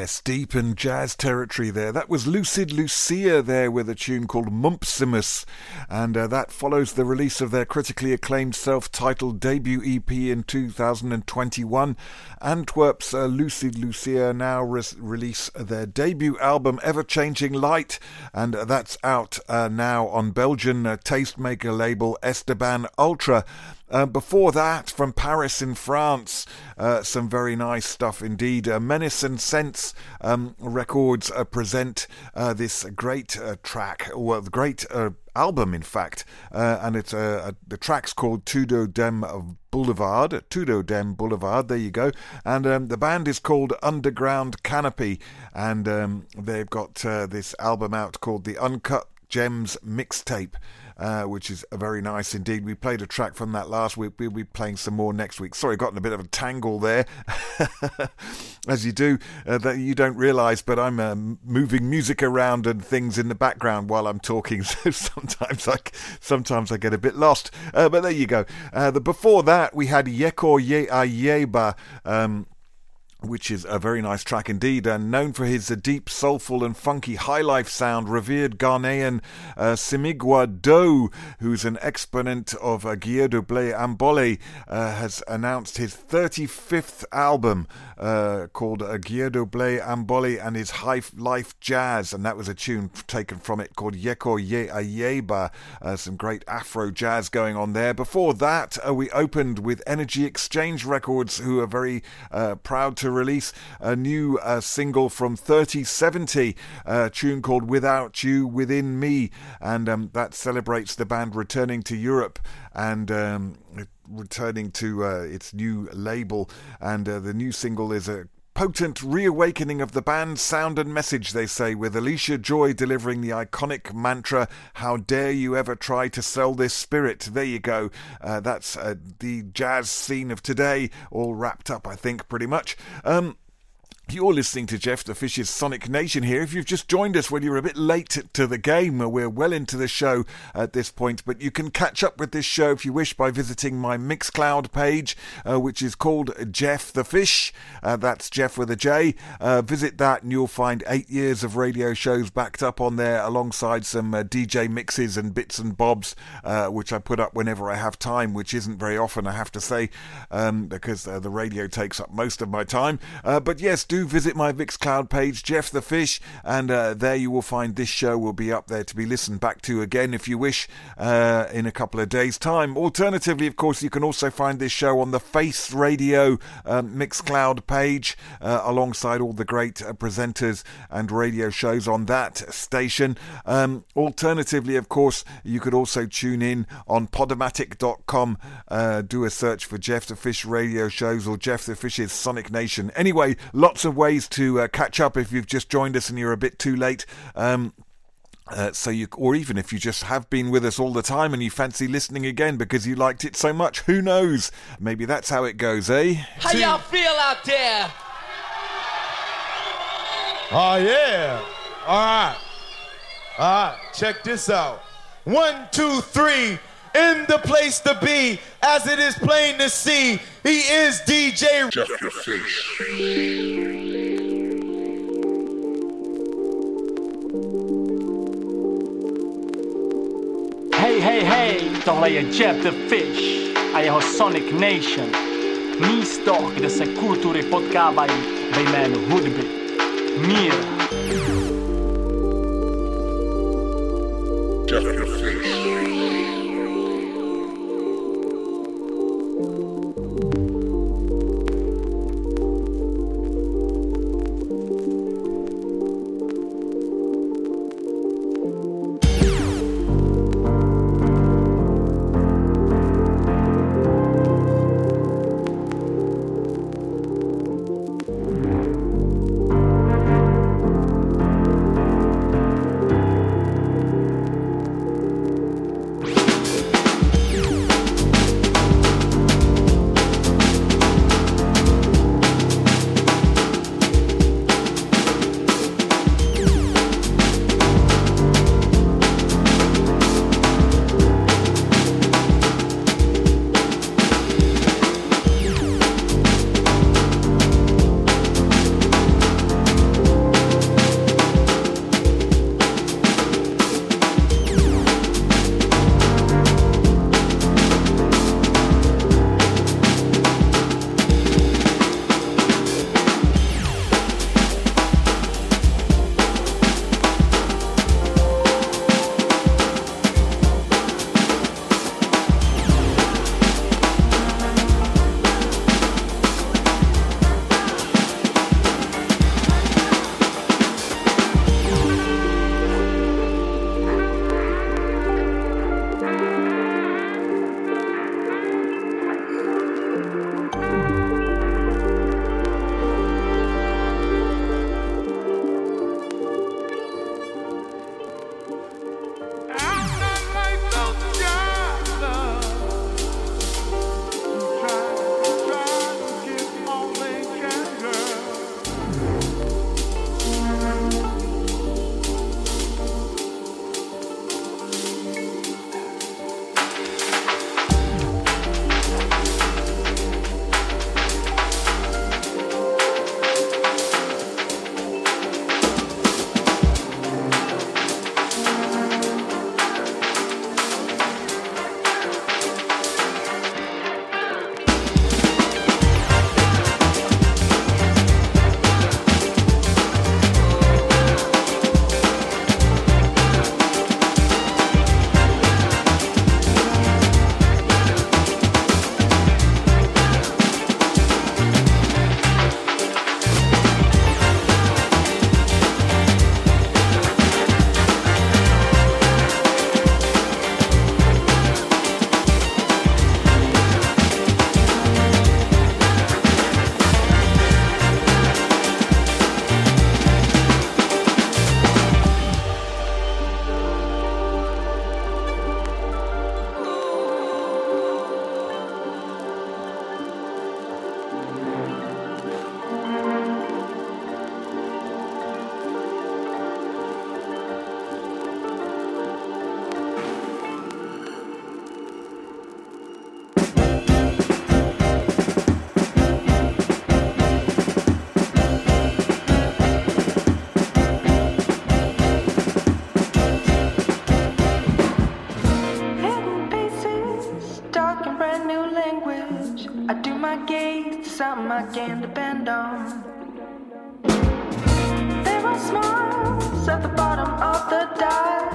Yes, deep in jazz territory there. That was Lucid Lucia there with a tune called Mumpsimus, and that follows the release of their critically acclaimed self-titled debut EP in 2021. Antwerp's Lucid Lucia now release their debut album Ever-Changing Light, and that's out now on Belgian tastemaker label Esteban Ultra. Before that, from Paris in France, some very nice stuff indeed. Menace and Sense Records present this great track, well, the great album, in fact, and it's the track's called Tudo Dem Boulevard, there you go, and the band is called Underground Canopy, and they've got this album out called The Uncut Gems Mixtape, which is very nice indeed. We played a track from that last week. We'll be playing some more next week. Sorry, got in a bit of a tangle there, as you do, that you don't realise, but I'm moving music around and things in the background while I'm talking, so sometimes I get a bit lost. But there you go. Before that, we had Yeko Ye Ayeba, which is a very nice track indeed, and known for his deep, soulful and funky highlife sound, revered Ghanaian Simigwa Doe, who's an exponent of Guillodoblé Ambole, has announced his 35th album called Guillodoblé Ambole and His High Life Jazz, and that was a tune taken from it called Yeko Ye Ayeba. Some great Afro jazz going on there. Before that, we opened with Energy Exchange Records, who are very proud to release a new single from 3070, a tune called Without You Within Me, and that celebrates the band returning to Europe and returning to its new label, and the new single is a potent reawakening of the band's sound and message, they say, with Alicia Joy delivering the iconic mantra, "How dare you ever try to sell this spirit?" There you go. That's the jazz scene of today, all wrapped up, I think, pretty much. You're listening to Jeff the Fish's Sonic Nation here. If you've just joined us, well, you're a bit late to the game. We're well into the show at this point, but you can catch up with this show if you wish by visiting my Mixcloud page, which is called Jeff the Fish. That's Jeff with a J. Visit that and you'll find 8 years of radio shows backed up on there, alongside some DJ mixes and bits and bobs, which I put up whenever I have time, which isn't very often, I have to say, because the radio takes up most of my time. But yes, do visit my Mixcloud page, Jeff the Fish, and there you will find this show will be up there to be listened back to again if you wish in a couple of days' time. Alternatively, of course, you can also find this show on the Face Radio Mixcloud page, alongside all the great presenters and radio shows on that station. Alternatively, of course, you could also tune in on podomatic.com, do a search for Jeff the Fish radio shows or Jeff the Fish's Sonic Nation. Anyway, lots of ways to catch up if you've just joined us and you're a bit too late. So you, or even if you just have been with us all the time and you fancy listening again because you liked it so much, who knows? Maybe that's how it goes, eh? How y'all feel out there? Oh, yeah. All right. All right. Check this out. 1, 2, 3. In the place to be, as it is plain to see, he is DJ Jeff the Fish. Hey, hey, hey, to leje Jeff the Fish a jeho Sonic Nation. Místo, kde se kultury potkávají ve jménu hudby. Mír. Jeff the Fish. new language. I do my gates, something I can depend on. There are smiles at the bottom of the dial.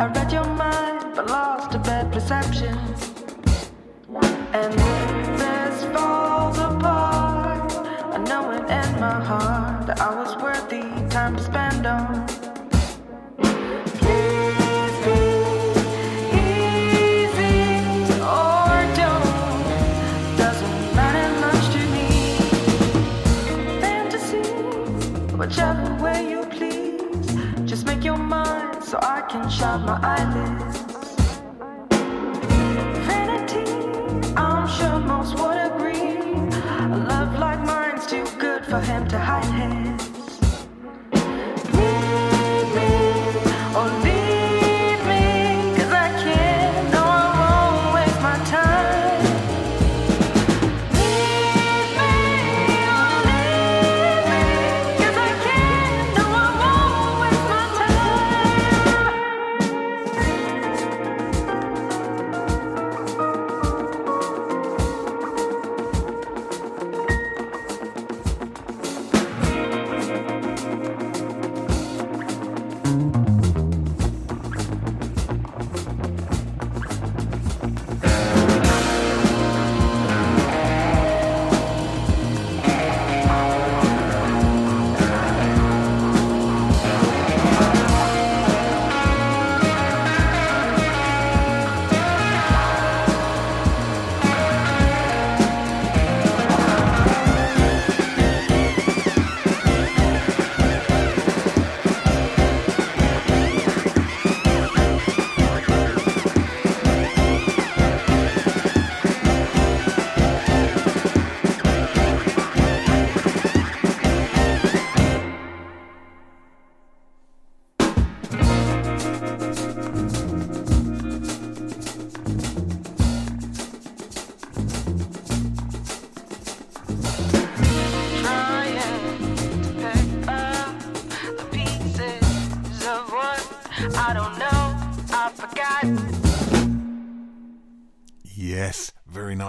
I read your mind, but lost a bad perception. And if this falls apart, I know it in my heart that I was worthy, time to spend on. Whichever way you please, just make your mind so I can shut my eyelids. Vanity, I'm sure most would agree. A love like mine's too good for him to hide his. Leave me, or leave me, 'cause I can't, no I won't waste my time.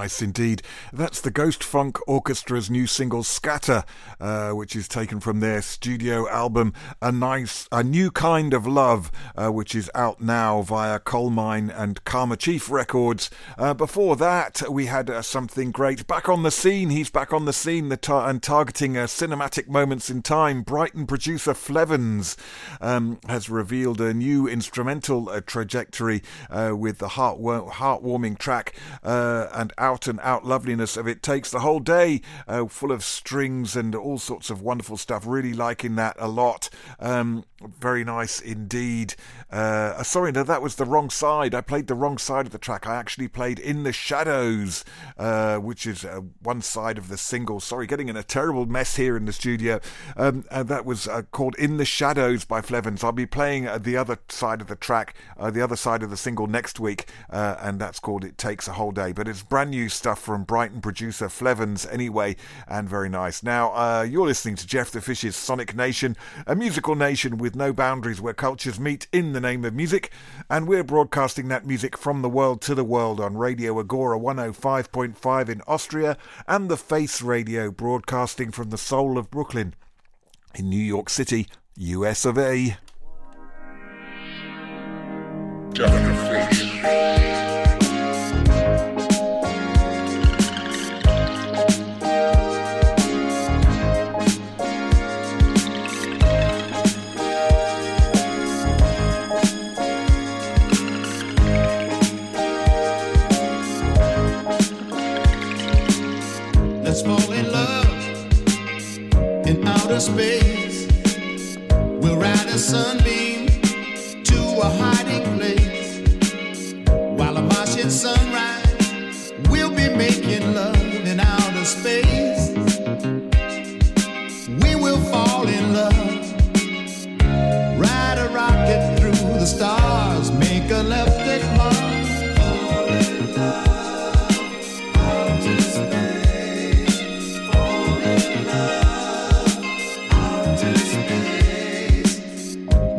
Nice indeed. That's the Ghost Funk Orchestra's new single Scatter, which is taken from their studio album A New Kind of Love, which is out now via Coal Mine and Karma Chief Records. Before that, we had something great. Back on the scene, he's back on the scene and targeting cinematic moments in time. Brighton producer Flevens has revealed a new instrumental trajectory with the heartwarming track and out loveliness of It Takes the Whole Day, full of strings and all sorts of wonderful stuff. Really liking that a lot. Very nice indeed. Sorry, no, that was the wrong side. I played the wrong side of the track. I actually played In the Shadows, which is one side of the single. Sorry, getting in a terrible mess here in the studio. That was called In the Shadows by Flevens. I'll be playing the other side of the track, the other side of the single next week, and that's called It Takes a Whole Day. But it's brand new stuff from Brighton producer Flevens anyway, and very nice. Now, you're listening to Jeff the Fish's Sonic Nation, a musical nation with no boundaries, where cultures meet in the name of music, and we're broadcasting that music from the world to the world on Radio Agora 105.5 in Austria and the Face Radio, broadcasting from the soul of Brooklyn in New York City, US of A. Space, we'll ride a sunbeam to a hiding place, while a Martian sunrise, we'll be making love in outer space. We will fall in love, ride a rocket through the stars, make a left at Mars, fall in love.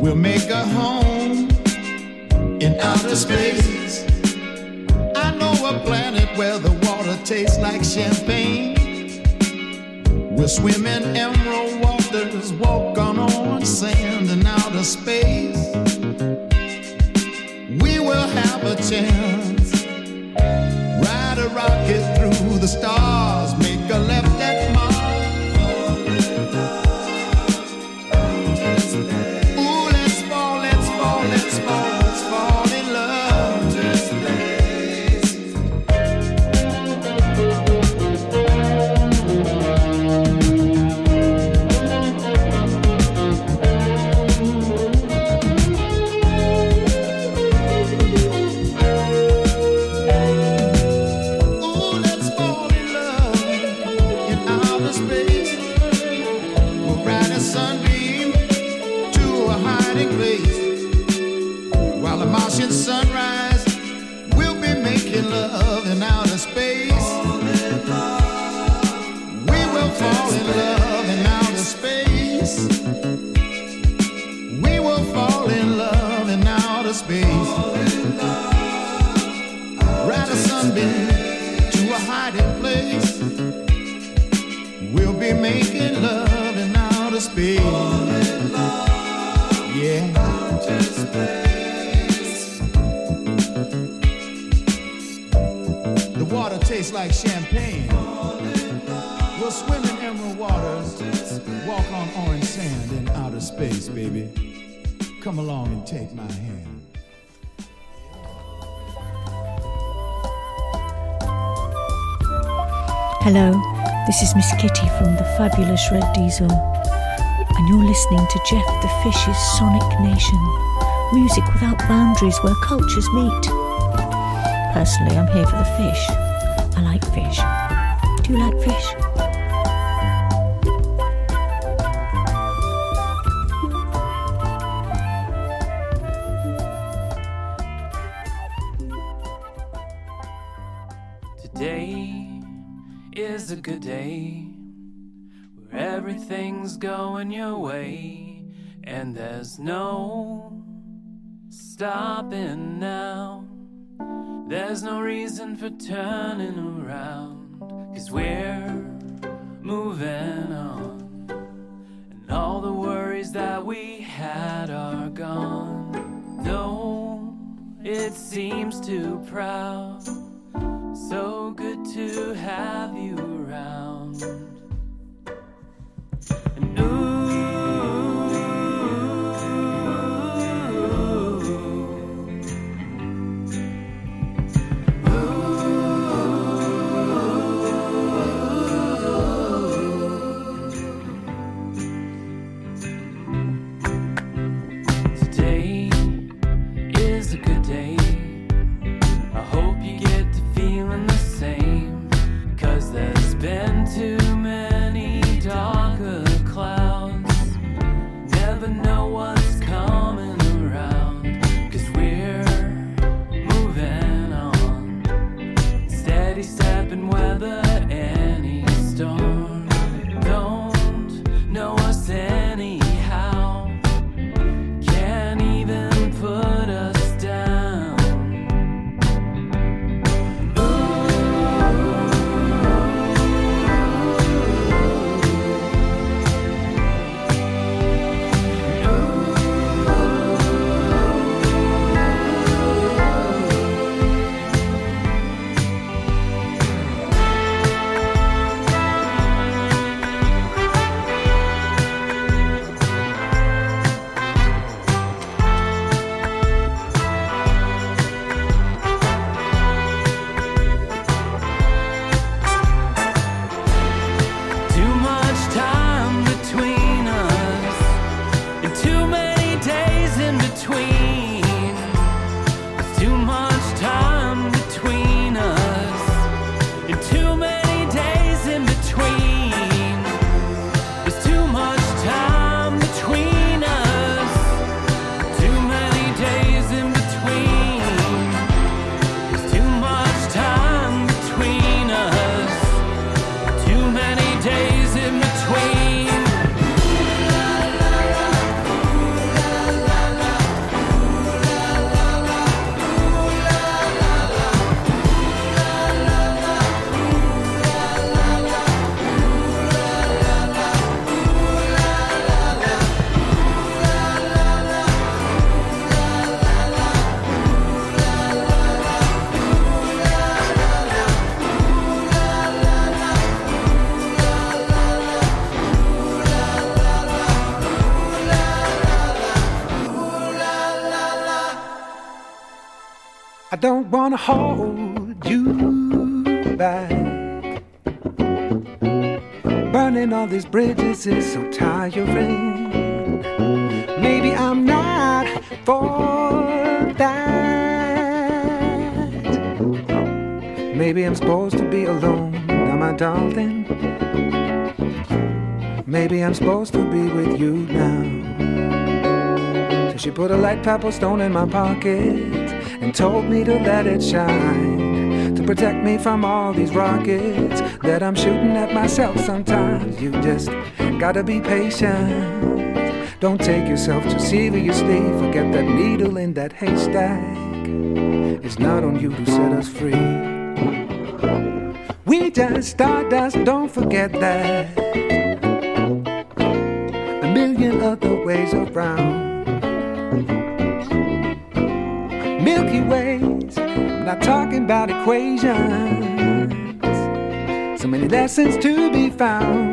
We'll make a home in outer space. I know a planet where the water water tastes like champagne. We'll swim in emerald waters, walk on orange sand and outer space. We will have a chance. Ride a rocket through the stars, make a left at Mars. Hello, this is Miss Kitty from the fabulous Red Diesel, and you're listening to Jeff the Fish's Sonic Nation, music without boundaries where cultures meet. Personally, I'm here for the fish. I like fish. Do you like fish? A good day where everything's going your way and there's no stopping now. There's no reason for turning around, 'cause we're moving on and all the worries that we had are gone. No, it seems too proud, so good to have you around. And ooh, today is a good day. I hope you get to feeling the same, 'cause there's don't wanna hold you back. Burning all these bridges is so tiring. Maybe I'm not for that. Maybe I'm supposed to be alone now, my darling. Maybe I'm supposed to be with you now. So she put a light pebble stone in my pocket and told me to let it shine, to protect me from all these rockets that I'm shooting at myself sometimes. You just gotta be patient. Don't take yourself too seriously. Forget that needle in that haystack. It's not on you to set us free. We just stardust, don't forget that. A million other ways around. Milky Ways, I'm not talking about equations. So many lessons to be found.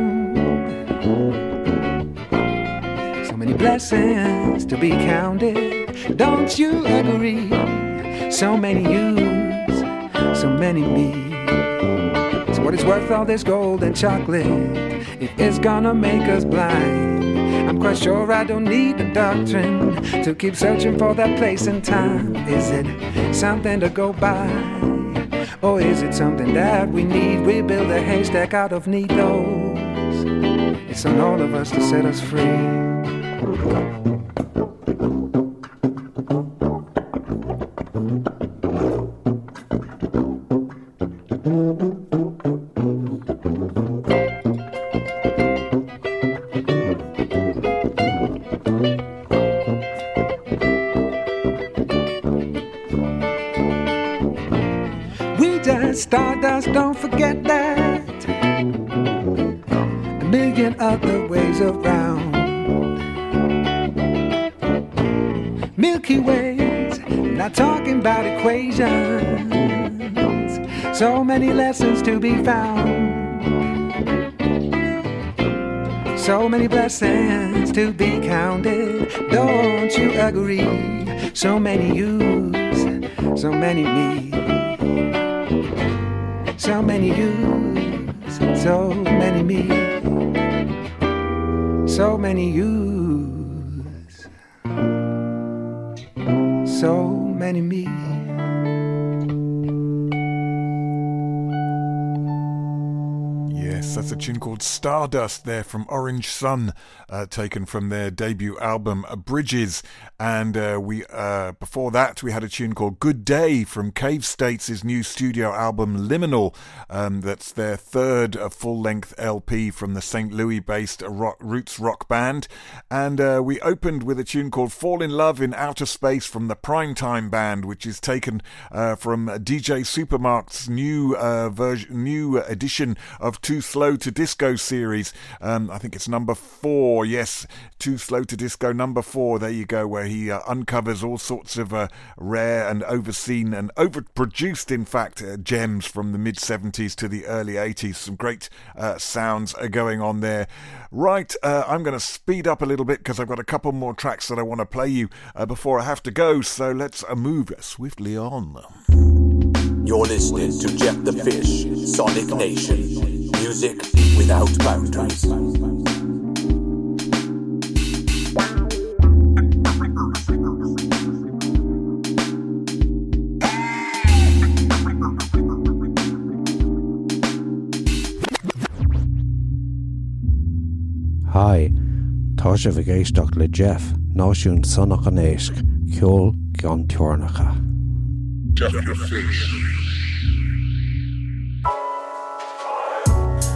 Blessings to be counted, don't you agree? So many yous, so many me's. So what is worth all this gold and chocolate if it's gonna make us blind? I'm quite sure I don't need the doctrine to keep searching for that place and time. Is it something to go by? Or is it something that we need? We build a haystack out of needles. It's on all of us to set us free. We just stardust, don't forget that. A million other ways around. Milky Ways, not talking about equations. So many lessons to be found. So many blessings to be counted. Don't you agree? So many yous, so many me's. So many yous, so many me's. So many yous, so many me. Yes, that's a tune called Stardust there from Orange Sun, taken from their debut album Bridges. And we before that we had a tune called Good Day from Cave States' new studio album Liminal. That's their third full-length LP from the St. Louis-based roots rock band. And we opened with a tune called Fall in Love in Outer Space from the Primetime Band, which is taken from DJ Supermarket's new edition of Too Slow to Disco series. I think it's number 4. Yes, Too Slow to Disco number 4. There you go, where he uncovers all sorts of rare and overseen and overproduced, in fact, gems from the mid-70s to the early 80s. Some great sounds are going on there. Right, I'm going to speed up a little bit because I've got a couple more tracks that I want to play you before I have to go. So let's move swiftly on. You're listening to Jeff the Fish, Sonic Nation. Music without boundaries. Hi, Tasha Vigaish Dr. Jeff, Nashun Sonakaneshk, Kyol Gantornaka. Jeff the Fish.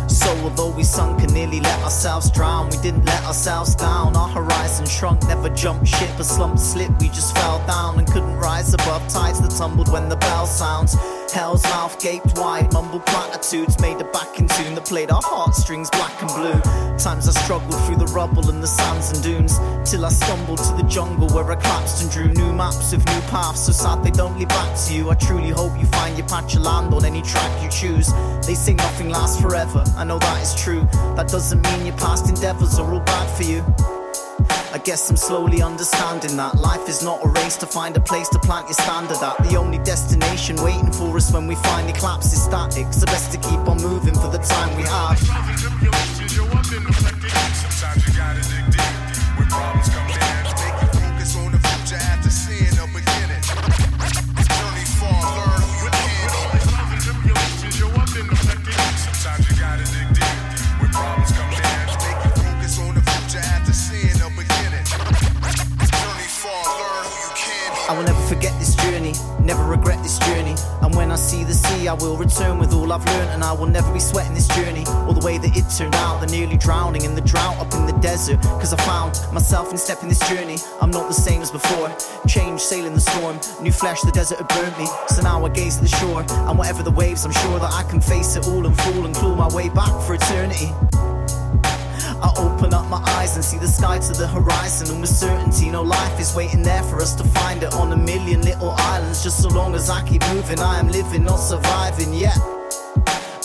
So, although we sunk and nearly let ourselves drown, we didn't let ourselves down. Our horizon shrunk, never jumped ship, a slump slip, we just fell down and couldn't rise above tides that tumbled when the bell sounds. Hell's mouth gaped wide, mumbled platitudes, made a back in tune that played our heartstrings black and blue. Times I struggled through the rubble and the sands and dunes, till I stumbled to the jungle where I collapsed and drew new maps of new paths. So sad they don't lead back to you. I truly hope you find your patch of land on any track you choose. They say nothing lasts forever, I know that is true. That doesn't mean your past endeavours are all bad for you. I guess I'm slowly understanding that life is not a race to find a place to plant your standard at. The only destination waiting for us when we finally collapse is static, so best to keep on moving for the time we have. Sometimes you gotta dig deep when problems come in. Make you focus on the future after seeing the beginning. Journey far, learn, repeat. You're up in the second. Sometimes you gotta dig deep when problems come in. Make you focus on the future after seeing the beginning. Journey far, learn who you can be. I will never forget this journey, never regret this journey. And when I see the sea, I will return with all I've learned. And I will never be sweating this journey or the way that it turned out. They're nearly drowning in the drought up in the desert, cause I found myself in stepping this journey. I'm not the same as before. Change, sailing the storm. New flesh, the desert had burnt me. So now I gaze at the shore, and whatever the waves, I'm sure that I can face it all and fall and claw my way back for eternity. I open up my eyes and see the sky to the horizon, and with certainty no life is waiting there for us to find it on a million little islands. Just so long as I keep moving, I am living, not surviving. Yeah,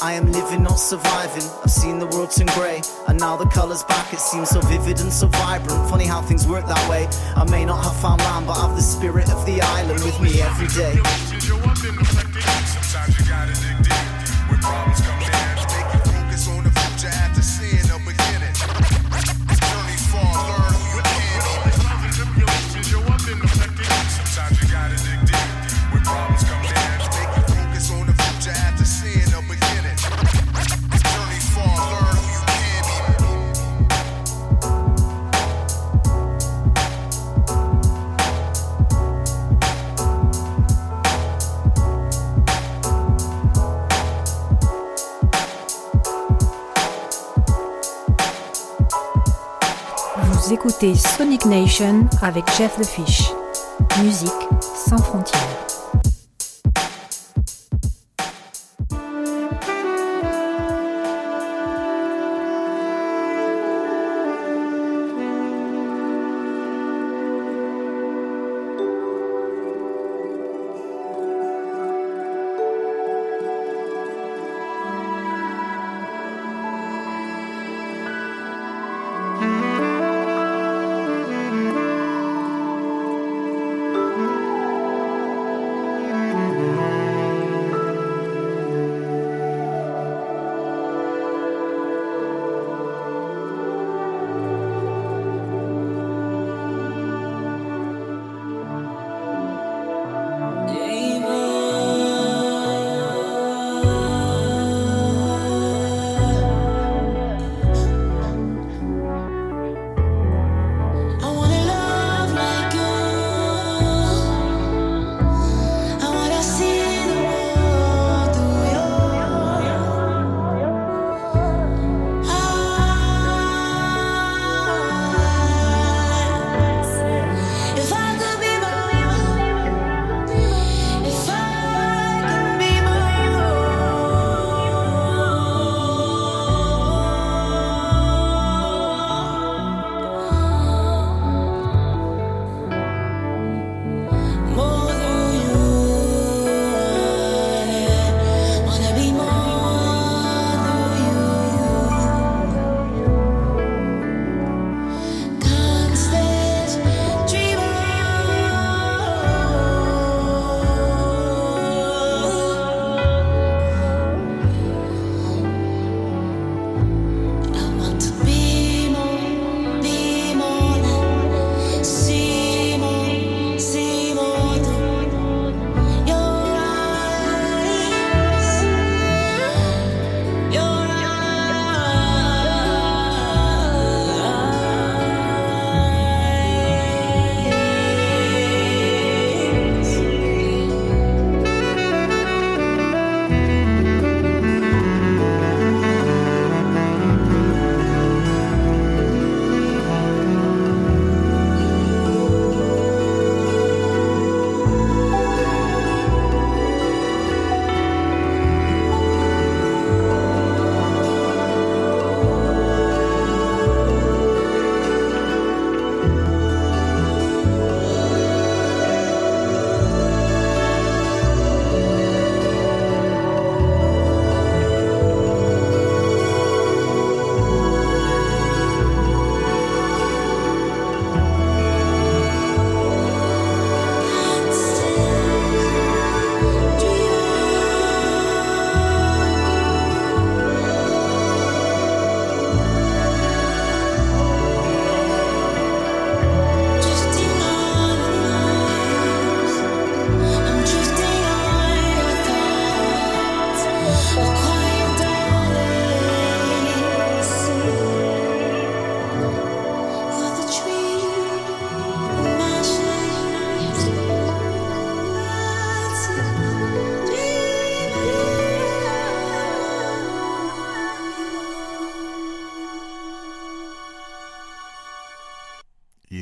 I am living, not surviving. I've seen the world turn grey, and now the colour's back. It seems so vivid and so vibrant. Funny how things work that way. I may not have found land, but I've the spirit of the island with me every day. Sometimes you gotta dig deep when problems come down. Make you focus on the future after seeing the beginning. Journey far, learn who you can be. Sometimes you're up in the second. Sometimes you gotta dig deep when problems come down. Make you focus on the future after seeing the beginning. Vous écoutez Sonic Nation avec Jeff the Fish. Musique sans frontières.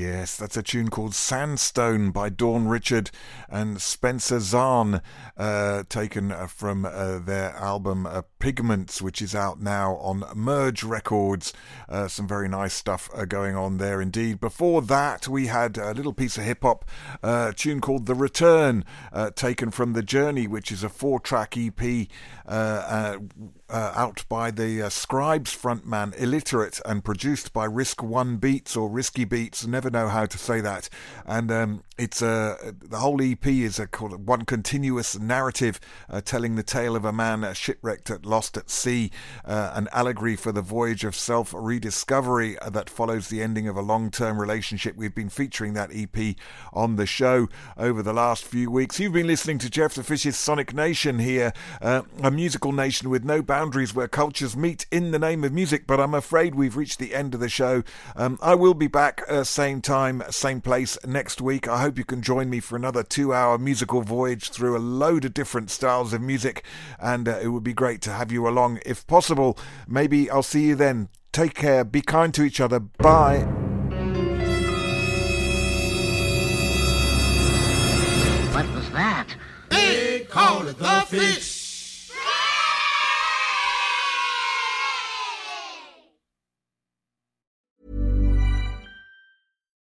Yes, that's a tune called Sandstone by Dawn Richard and Spencer Zahn, taken from their album Pigments, which is out now on Merge Records. Some very nice stuff going on there indeed. Before that, we had a little piece of hip-hop, tune called The Return, taken from The Journey, which is a 4-track EP out by the Scribes frontman Illiterate and produced by Risk One Beats or Risky Beats, never know how to say that. And it's the whole EP is one continuous narrative telling the tale of a man shipwrecked and lost at sea, an allegory for the voyage of self-rediscovery that follows the ending of a long-term relationship. We've been featuring that EP on the show over the last few weeks. You've been listening to Jeff the Fish's Sonic Nation here, a musical nation with no boundaries where cultures meet in the name of music, but I'm afraid we've reached the end of the show. I will be back same time, same place next week. I hope you can join me for another 2-hour musical voyage through a load of different styles of music, and it would be great to have you along if possible. Maybe I'll see you then. Take care, be kind to each other, bye. What was that? They call it the fish.